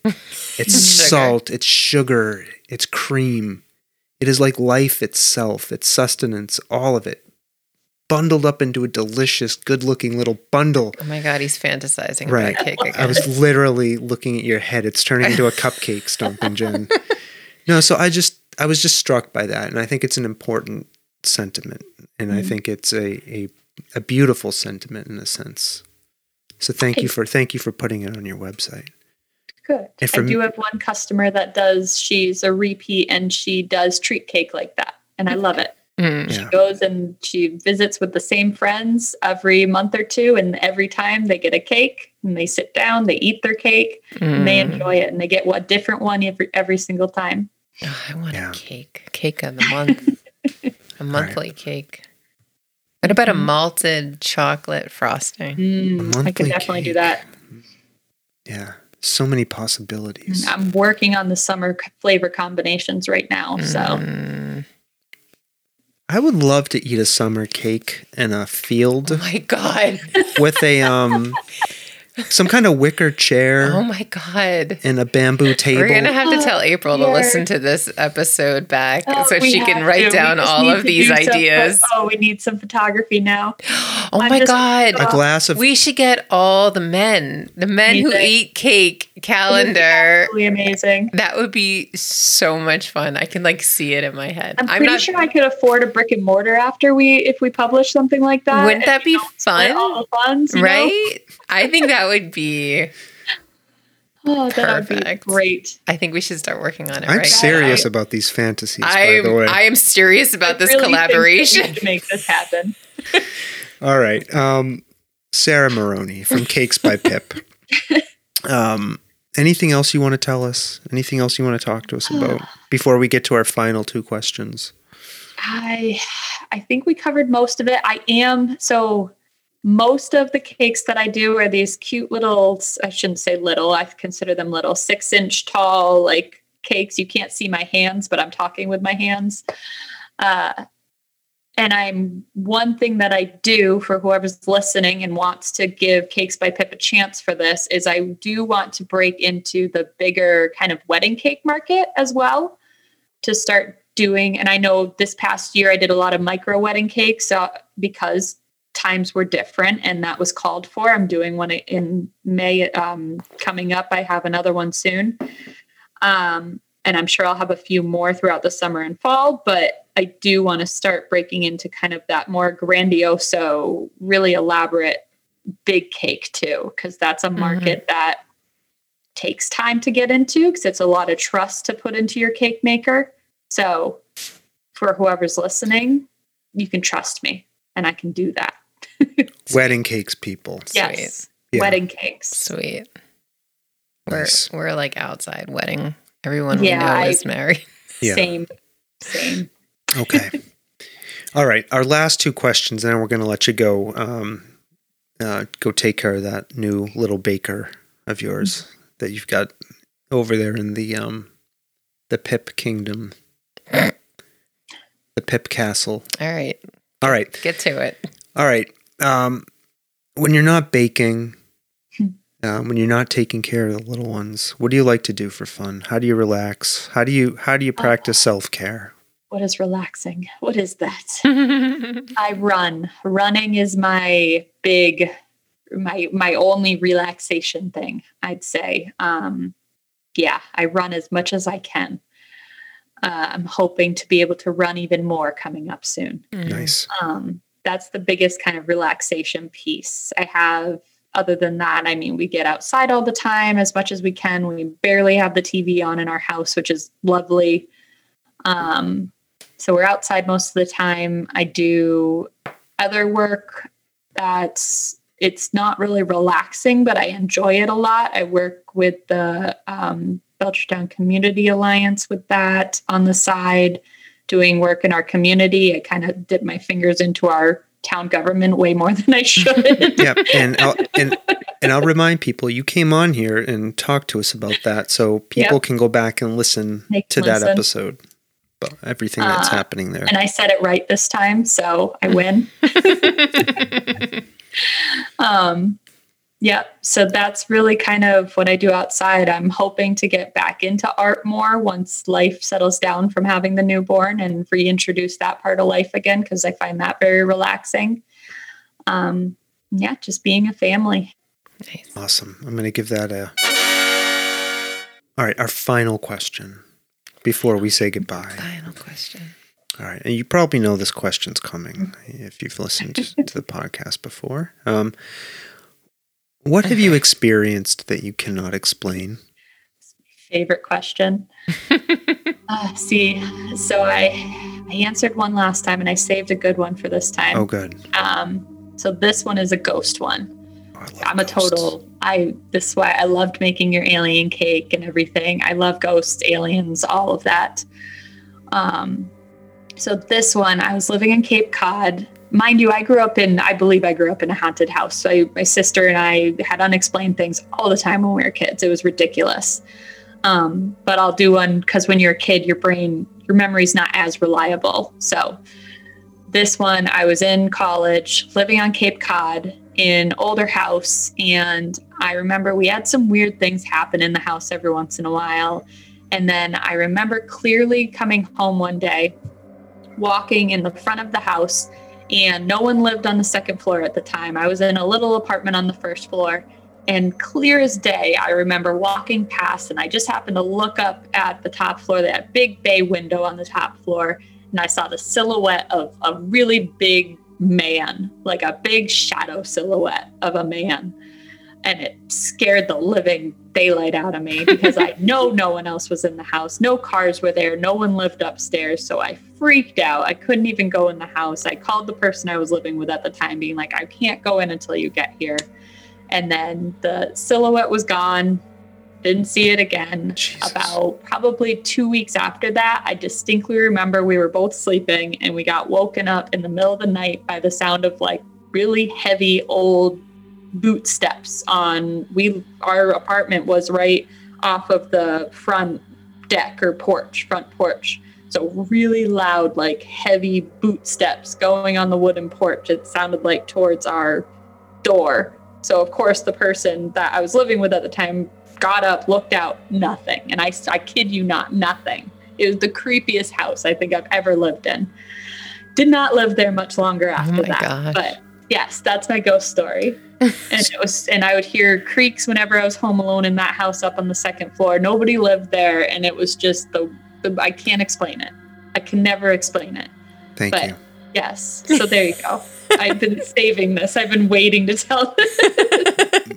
it's salt, it's sugar, it's cream. It is like life itself, it's sustenance, all of it. Bundled up into a delicious, good-looking little bundle. Oh my God, he's fantasizing about cake again. I was literally looking at your head. It's turning into a cupcake, Stompin' Jen. No, so I was just struck by that, and I think it's an important sentiment, and I think it's a beautiful sentiment in a sense. So thank you for putting it on your website. Good. And I do have one customer that she's a repeat, and she does treat cake like that, and I love it. Mm. She goes and she visits with the same friends every month or two, and every time they get a cake and they sit down, they eat their cake, and they enjoy it, and they get a different one every single time. Oh, I want a cake of the month, a monthly cake. What about a malted chocolate frosting? I could definitely do that. Yeah. So many possibilities. And I'm working on the summer flavor combinations right now. So I would love to eat a summer cake in a field. Oh my God. With a some kind of wicker chair. Oh my God. And a bamboo table. We're going to have to tell April to listen to this episode back so she can write down all of these ideas. We need some photography now. Oh my God. A glass of. We should get all the men who eat cake calendar. Absolutely amazing. That would be so much fun. I can see it in my head. I'm pretty sure I could afford a brick and mortar if we publish something like that. Wouldn't that be fun? All the funds, right? I think that would be perfect. That would be great. I think we should start working on it. I'm serious about these fantasies, by the way. I am serious about this really collaboration. Think that we should make this happen. All right. Sarah Maroney from Cakes by Pip. Anything else you want to tell us? Anything else you want to talk to us about before we get to our final two questions? I think we covered most of it. Most of the cakes that I do are these cute little, I shouldn't say little, I consider them little, 6-inch tall, cakes. You can't see my hands, but I'm talking with my hands. And one thing that I do for whoever's listening and wants to give Cakes by Pip a chance for this is I do want to break into the bigger kind of wedding cake market as well to start doing. And I know this past year I did a lot of micro wedding cakes because times were different and that was called for. I'm doing one in May coming up. I have another one soon. And I'm sure I'll have a few more throughout the summer and fall, but I do want to start breaking into kind of that more grandiose, so really elaborate big cake too, because that's a market that takes time to get into because it's a lot of trust to put into your cake maker. So for whoever's listening, you can trust me and I can do that. Wedding cakes, people. Yes. Yeah. Wedding cakes. Sweet. Nice. We're outside wedding. Everyone we know is married. Yeah. Same. Okay. All right. Our last two questions, and then we're going to let you go. Go take care of that new little baker of yours that you've got over there in the Pip Kingdom, the Pip Castle. All right. Get to it. All right. When you're not baking, when you're not taking care of the little ones, what do you like to do for fun? How do you relax? How do you practice self-care? What is relaxing? What is that? I run. Running is my my only relaxation thing, I'd say. I run as much as I can. I'm hoping to be able to run even more coming up soon. Nice. That's the biggest kind of relaxation piece I have. Other than that, we get outside all the time as much as we can. We barely have the TV on in our house, which is lovely. So we're outside most of the time. I do other work it's not really relaxing, but I enjoy it a lot. I work with the Belchertown Community Alliance with that on the side, doing work in our community. I kind of dip my fingers into our town government way more than I should. Yep. And I'll remind people, you came on here and talked to us about that. So people can go back and listen to that episode about everything that's happening there. And I said it right this time, so I win. So that's really kind of what I do outside. I'm hoping to get back into art more once life settles down from having the newborn and reintroduce that part of life again, because I find that very relaxing. Just being a family. Nice. Awesome. I'm going to give that all right, our final question before we say goodbye. Final question. All right. And you probably know this question's coming if you've listened to the podcast before. What have you experienced that you cannot explain? favorite question. So I answered one last time and I saved a good one for this time. Oh, good. So this one is a ghost one. Oh, this is why I loved making your alien cake and everything. I love ghosts, aliens, all of that. So this one, I was living in Cape Cod. Mind you, I believe I grew up in a haunted house. So my sister and I had unexplained things all the time when we were kids. It was ridiculous. But I'll do one because when you're a kid, your memory's not as reliable. So this one, I was in college, living on Cape Cod in an older house. And I remember we had some weird things happen in the house every once in a while. And then I remember clearly coming home one day, walking in the front of the house, and no one lived on the second floor at the time. I was in a little apartment on the first floor, and clear as day, I remember walking past, and I just happened to look up at the top floor, that big bay window on the top floor, and I saw the silhouette of a really big man, like a big shadow silhouette of a man. And it scared the living daylight out of me because I know no one else was in the house. No cars were there. No one lived upstairs. So I freaked out. I couldn't even go in the house. I called the person I was living with at the time being like, I can't go in until you get here. And then the silhouette was gone. Didn't see it again. Jesus. About probably 2 weeks after that, I distinctly remember we were both sleeping and we got woken up in the middle of the night by the sound of like really heavy old boot steps on our apartment was right off of the front porch, so really loud, like heavy boot steps going on the wooden porch. It sounded like towards our door. So of course the person that I was living with at the time got up, looked out, nothing. And I kid you not, nothing. It was the creepiest house I think I've ever lived in. Did not live there much longer after that. Gosh. But yes, that's my ghost story. And I would hear creaks whenever I was home alone in that house up on the second floor. Nobody lived there, and it was just I can't explain it. I can never explain it. Thank you. Yes. So there you go. I've been saving this. I've been waiting to tell this.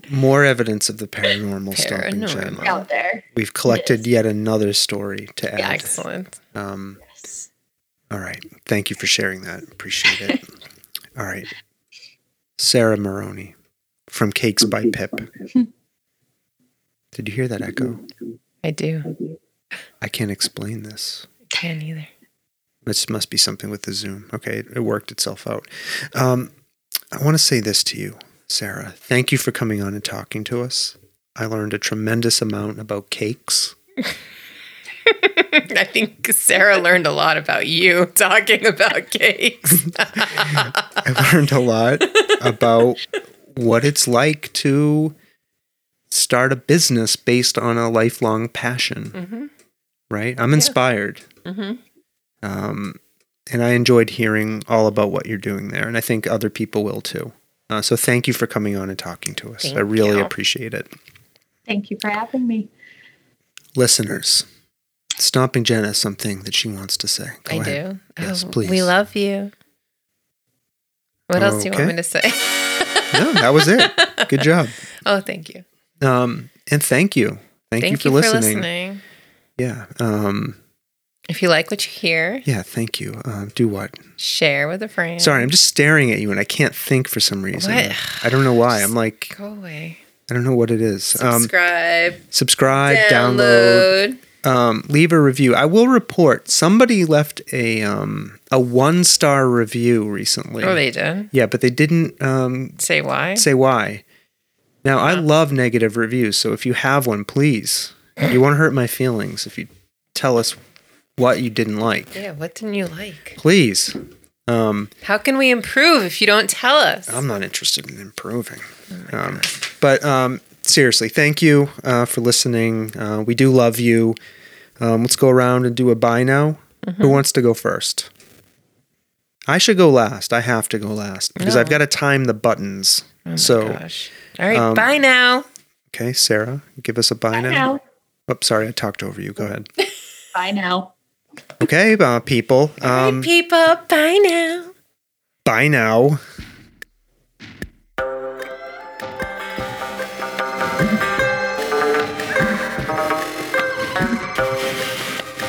More evidence of the paranormal stalking channel out there. We've collected yet another story to add. Yeah, excellent. Yes. All right. Thank you for sharing that. Appreciate it. All right. Sarah Maroney from Cakes by Pip. Did you hear that echo? I do. I can't explain this. I can't either. This must be something with the Zoom. Okay, it worked itself out. I want to say this to you, Sarah. Thank you for coming on and talking to us. I learned a tremendous amount about cakes. I think Sarah learned a lot about you talking about cakes. I learned a lot about what it's like to start a business based on a lifelong passion, mm-hmm. right? I'm inspired. Mm-hmm. And I enjoyed hearing all about what you're doing there. And I think other people will too. So thank you for coming on and talking to us. I really appreciate it. Thank you for having me. Listeners. Stomping Jen has something that she wants to say. Go ahead. Do? Yes, please. We love you. What else do you want me to say? No, that was it. Good job. Oh, thank you. And thank you. Thank you for listening. Yeah. If you like what you hear. Yeah, thank you. Do what? Share with a friend. Sorry, I'm just staring at you and I can't think for some reason. What? I don't know why. I'm like... Go away. I don't know what it is. Subscribe. Download. Leave a review. I will report somebody left a 1-star review recently. Oh, they did? Yeah, but they didn't say why. Now, I love negative reviews, so if you have one, please. You won't hurt my feelings if you tell us what you didn't like. Yeah, what didn't you like? Please. How can we improve if you don't tell us? I'm not interested in improving. Oh but seriously, thank you for listening. We do love you. Let's go around and do a bye now. Mm-hmm. Who wants to go first? I should go last. I have to go last because I've got to time the buttons. Oh my gosh. All right, bye now. Okay, Sarah, give us a bye now. Oops, sorry, I talked over you. Go ahead. Bye now. Okay, people. All right, people, bye now. Bye now.